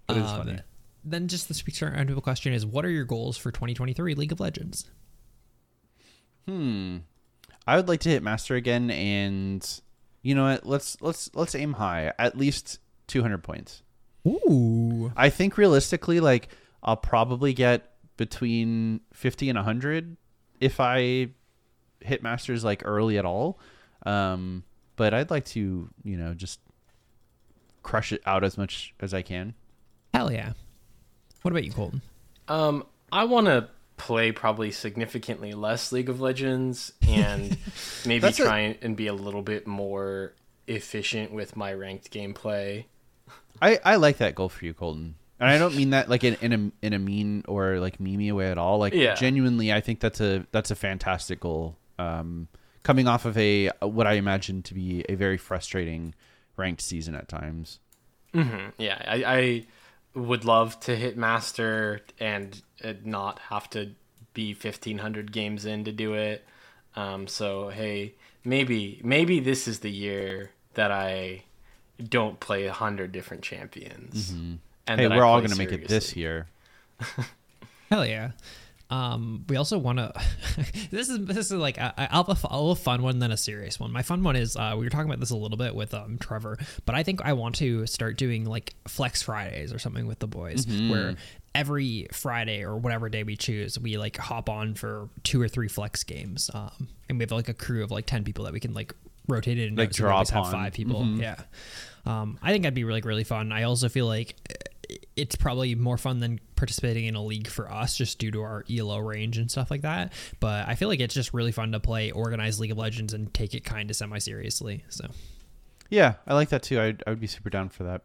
That is funny. Then just the speaker roundtable question is, what are your goals for 2023 League of Legends? I would like to hit master again, and you know what? Let's aim high. At least 200 points. Ooh. I think realistically, like, I'll probably get between 50 and 100 if I hit masters like early at all. But I'd like to, you know, just crush it out as much as I can. Hell yeah. What about you, Colton? I want to play probably significantly less League of Legends and maybe try and be a little bit more efficient with my ranked gameplay. I like that goal for you, Colton. And I don't mean that like in a mean or like memey way at all. Like, genuinely, I think that's a fantastic goal. Coming off of what I imagine to be a very frustrating ranked season at times. Mm-hmm. Yeah, I would love to hit master and not have to be 1,500 games in to do it. So, hey, maybe this is the year that I don't play 100 different champions. Mm-hmm. And hey, we're all going to make it this year. Hell yeah. We also want to, this is like, I'll have a fun one, then a serious one. My fun one is, we were talking about this a little bit with, Trevor, but I think I want to start doing like Flex Fridays or something with the boys, mm-hmm. where every Friday or whatever day we choose, we like hop on for 2 or 3 flex games. And we have like a crew of like 10 people that we can like rotate it and like draw upon. Have 5 people. Mm-hmm. Yeah. I think that'd be really, really fun. I also feel like it's probably more fun than participating in a league for us just due to our ELO range and stuff like that. But I feel like it's just really fun to play organized League of Legends and take it kind of semi-seriously. So yeah, I like that too. I would be super down for that.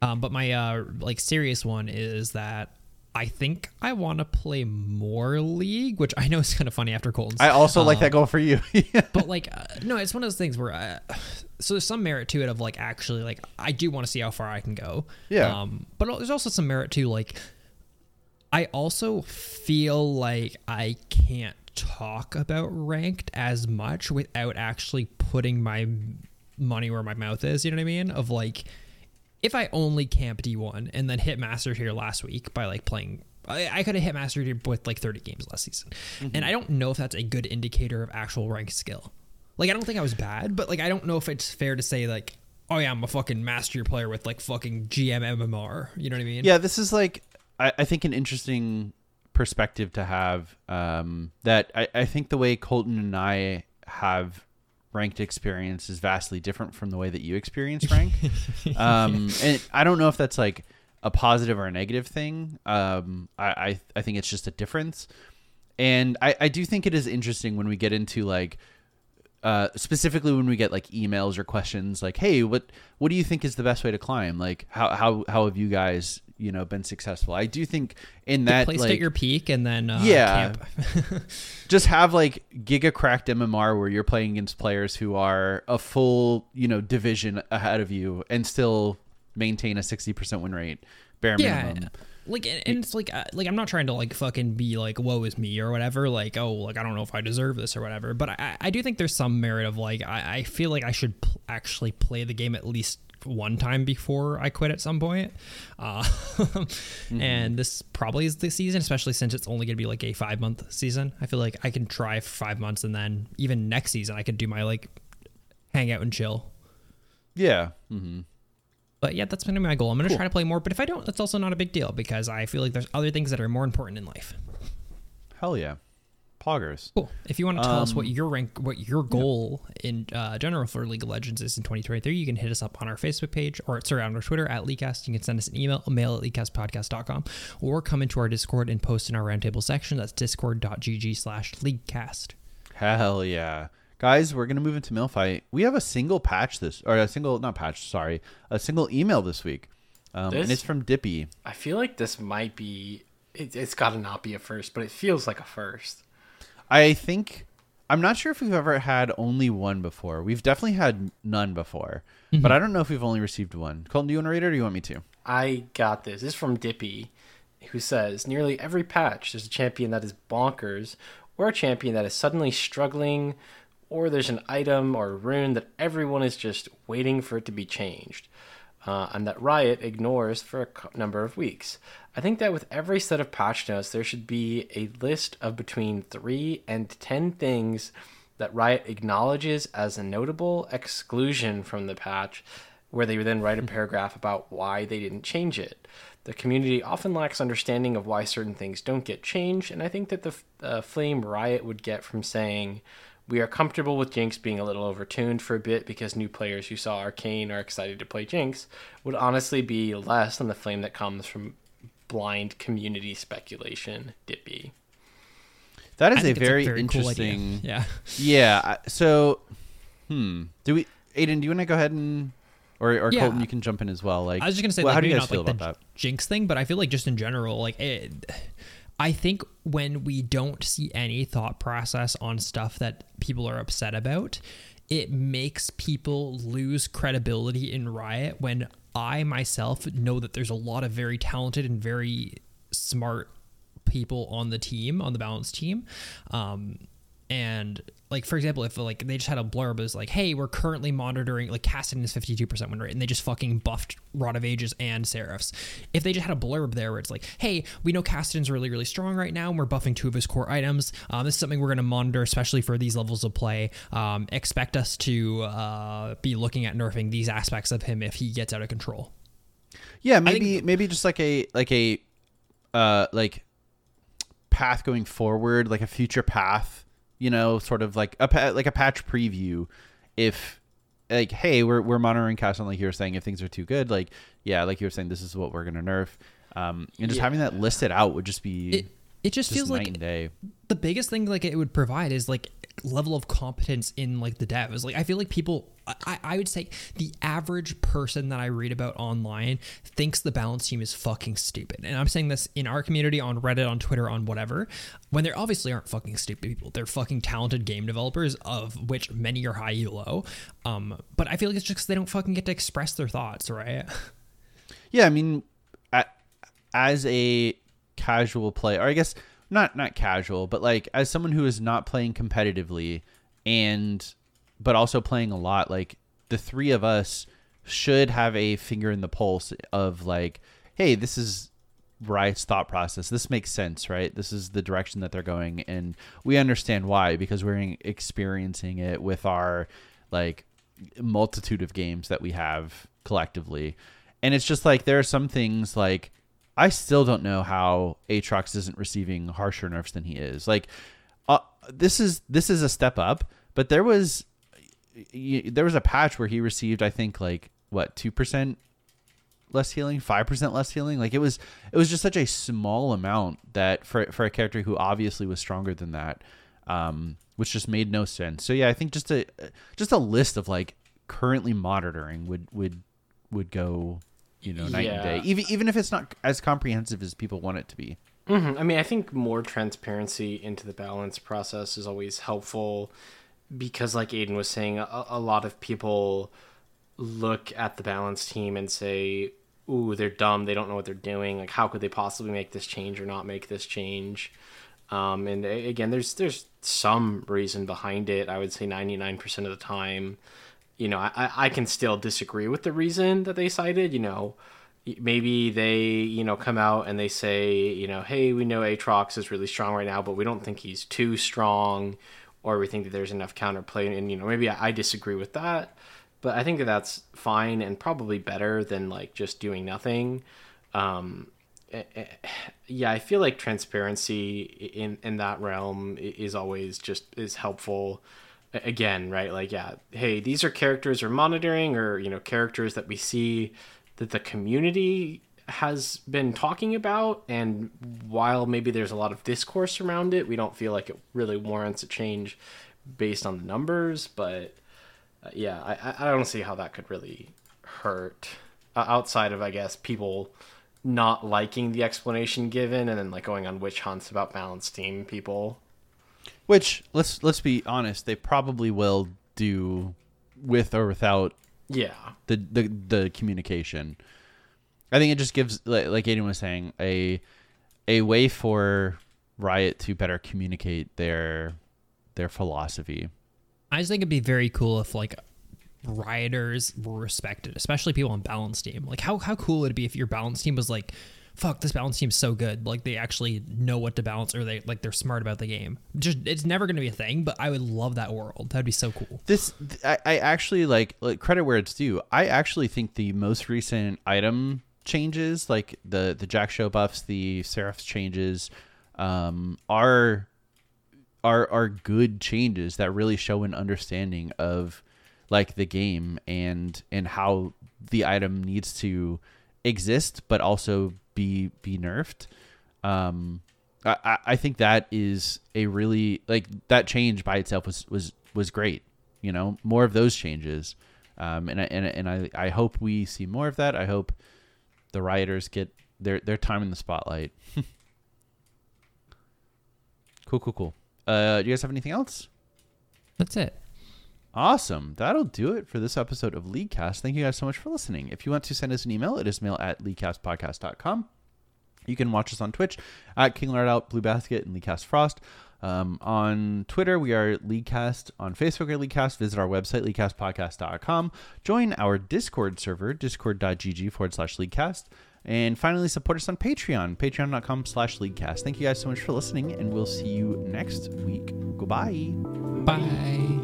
But my like serious one is that I think I want to play more League, which I know is kind of funny after Colton's. I also like that goal for you. But like, no, it's one of those things where, so there's some merit to it of like, actually, like I do want to see how far I can go. Yeah. But there's also some merit to like, I also feel like I can't talk about ranked as much without actually putting my money where my mouth is. You know what I mean? Of like, if I only camp D1 and then hit master tier last week by like playing, I could have hit master tier with like 30 games last season. Mm-hmm. And I don't know if that's a good indicator of actual ranked skill. Like, I don't think I was bad, but like, I don't know if it's fair to say like, oh yeah, I'm a fucking master tier player with like fucking GM MMR. You know what I mean? Yeah. This is like, I think an interesting perspective to have, that I think the way Colton and I have ranked experience is vastly different from the way that you experience rank. And I don't know if that's like a positive or a negative thing. I think it's just a difference. And I do think it is interesting when we get into like, specifically when we get like emails or questions like, hey, what do you think is the best way to climb? Like how have you guys, you know, been successful? I do think in that placed like, at your peak and then camp. Just have like giga cracked MMR where you're playing against players who are a full, you know, division ahead of you and still maintain a 60% win rate bare minimum. Like, and it's like I'm not trying to like fucking be like, woe is me or whatever. Like, oh, like I don't know if I deserve this or whatever. But I do think there's some merit of like, I feel like I should actually play the game at least one time before I quit at some point. Mm-hmm. And this probably is the season, especially since it's only going to be like a 5-month season. I feel like I can try for 5 months, and then even next season I could do my like hang out and chill. Yeah. Mm-hmm. But yeah, that's been my goal. I'm going to try to play more, but if I don't, that's also not a big deal because I feel like there's other things that are more important in life. Hell yeah. Poggers. Cool. If you want to tell us what your goal in general for League of Legends is in 2023, you can hit us up on our Facebook page on our Twitter at Leadcast. You can send us an email, mail at leadcastpodcast.com, or come into our Discord and post in our roundtable section. That's discord.gg/leadcast. Hell yeah. Guys, we're going to move into Malphite. We have a single email this week. And it's from Dippy. I feel like this might be, it's got to not be a first, but it feels like a first. I'm not sure if we've ever had only one before. We've definitely had none before, mm-hmm. but I don't know if we've only received one. Colton, do you want to read it or do you want me to? I got this. This is from Dippy, who says, nearly every patch, there's a champion that is bonkers or a champion that is suddenly struggling, or there's an item or rune that everyone is just waiting for it to be changed, and that Riot ignores for a number of weeks. I think that with every set of patch notes, there should be a list of between 3 and 10 things that Riot acknowledges as a notable exclusion from the patch, where they would then write a paragraph about why they didn't change it. The community often lacks understanding of why certain things don't get changed, and I think that the flame Riot would get from saying, we are comfortable with Jinx being a little overtuned for a bit because new players who saw Arcane are excited to play Jinx, would honestly be less than the flame that comes from blind community speculation, Dippy. That is a very interesting... Cool idea. Yeah. So, Aiden, do you want to go ahead and... Or Colton, you can jump in as well. Like, I was just going to say, how do you guys feel about that? Jinx thing, but I feel like just in general, like... I think when we don't see any thought process on stuff that people are upset about, it makes people lose credibility in Riot, when I myself know that there's a lot of very talented and very smart people on the team, on the balance team. And like, for example, if like they just had a blurb that's like, hey, we're currently monitoring, like Cassidy's 52% win rate, and they just fucking buffed Rod of Ages and Seraphs. If they just had a blurb there where it's like, hey, we know Cassidy's really, really strong right now, and we're buffing 2 of his core items. This is something we're going to monitor, especially for these levels of play. Expect us to be looking at nerfing these aspects of him if he gets out of control. Yeah, maybe just like a path going forward, like a future path. You know, sort of like a patch preview. If like, hey, we're monitoring Cash, and like you were saying, if things are too good, like, yeah, like you were saying, this is what we're gonna nerf. And just having that listed out would just be it just feels like day. The biggest thing like it would provide is like level of competence in like the devs. Like I feel like people, I would say the average person that I read about online thinks the balance team is fucking stupid. And I'm saying this in our community, on Reddit, on Twitter, on whatever, when they obviously aren't fucking stupid people. They're fucking talented game developers, of which many are high elo. But I feel like it's just because they don't fucking get to express their thoughts, right? Yeah, I mean, as a casual player, or I guess not casual, but like as someone who is not playing competitively but also playing a lot, like the three of us should have a finger in the pulse of like, hey, this is Riot's thought process. This makes sense, right? This is the direction that they're going. And we understand why, because we're experiencing it with our like multitude of games that we have collectively. And it's just like, there are some things like, I still don't know how Aatrox isn't receiving harsher nerfs than he is. Like this is a step up, but there was a patch where he received, I think, like what, 2% less healing, 5% less healing. Like it was just such a small amount that for a character who obviously was stronger than that, which just made no sense. So yeah, I think just a list of like currently monitoring would go, you know, night and day, even if it's not as comprehensive as people want it to be. Mm-hmm. I mean, I think more transparency into the balance process is always helpful, because like Aiden was saying, a lot of people look at the balance team and say, ooh, they're dumb, they don't know what they're doing, like how could they possibly make this change or not make this change? And again, there's some reason behind it. I would say 99% of the time, you know, I can still disagree with the reason that they cited. You know, maybe they, you know, come out and they say, you know, hey, we know Aatrox is really strong right now, but we don't think he's too strong, or we think that there's enough counterplay. And, you know, maybe I disagree with that, but I think that that's fine and probably better than like just doing nothing. Yeah, I feel like transparency in that realm is always just is helpful. Again, right? Like, yeah, hey, these are characters we're monitoring, or, you know, characters that we see that the community has been talking about. And while maybe there's a lot of discourse around it, we don't feel like it really warrants a change based on the numbers. But yeah, I don't see how that could really hurt outside of, I guess, people not liking the explanation given and then like going on witch hunts about balanced team people, which let's be honest, they probably will do with or without the communication. I think it just gives, like Aiden was saying, a way for Riot to better communicate their philosophy. I just think it'd be very cool if like rioters were respected, especially people on balance team. Like how cool would it be if your balance team was like, fuck, this balance team's so good, like they actually know what to balance, or they like they're smart about the game. Just, it's never going to be a thing, but I would love that world. That'd be so cool. This I actually like credit where it's due. I actually think the most recent item changes, like the Jax show buffs, the Seraph's changes, are good changes that really show an understanding of like the game and how the item needs to exist, but also be nerfed. I think that is a really, like, that change by itself was great. You know, more of those changes, and I hope we see more of that. I hope the rioters get their time in the spotlight. Cool. Do you guys have anything else? That's it. Awesome. That'll do it for this episode of Leadcast. Thank you guys so much for listening. If you want to send us an email, it is mail@leadcastpodcast.com. You can watch us on Twitch at KingLardOut, Blue Basket, and Leadcast Frost. On Twitter, we are Leadcast. On Facebook, we are Leadcast. Visit our website, leadcastpodcast.com. Join our Discord server, discord.gg/Leadcast. And finally, support us on Patreon, patreon.com/Leadcast. Thank you guys so much for listening, and we'll see you next week. Goodbye. Bye.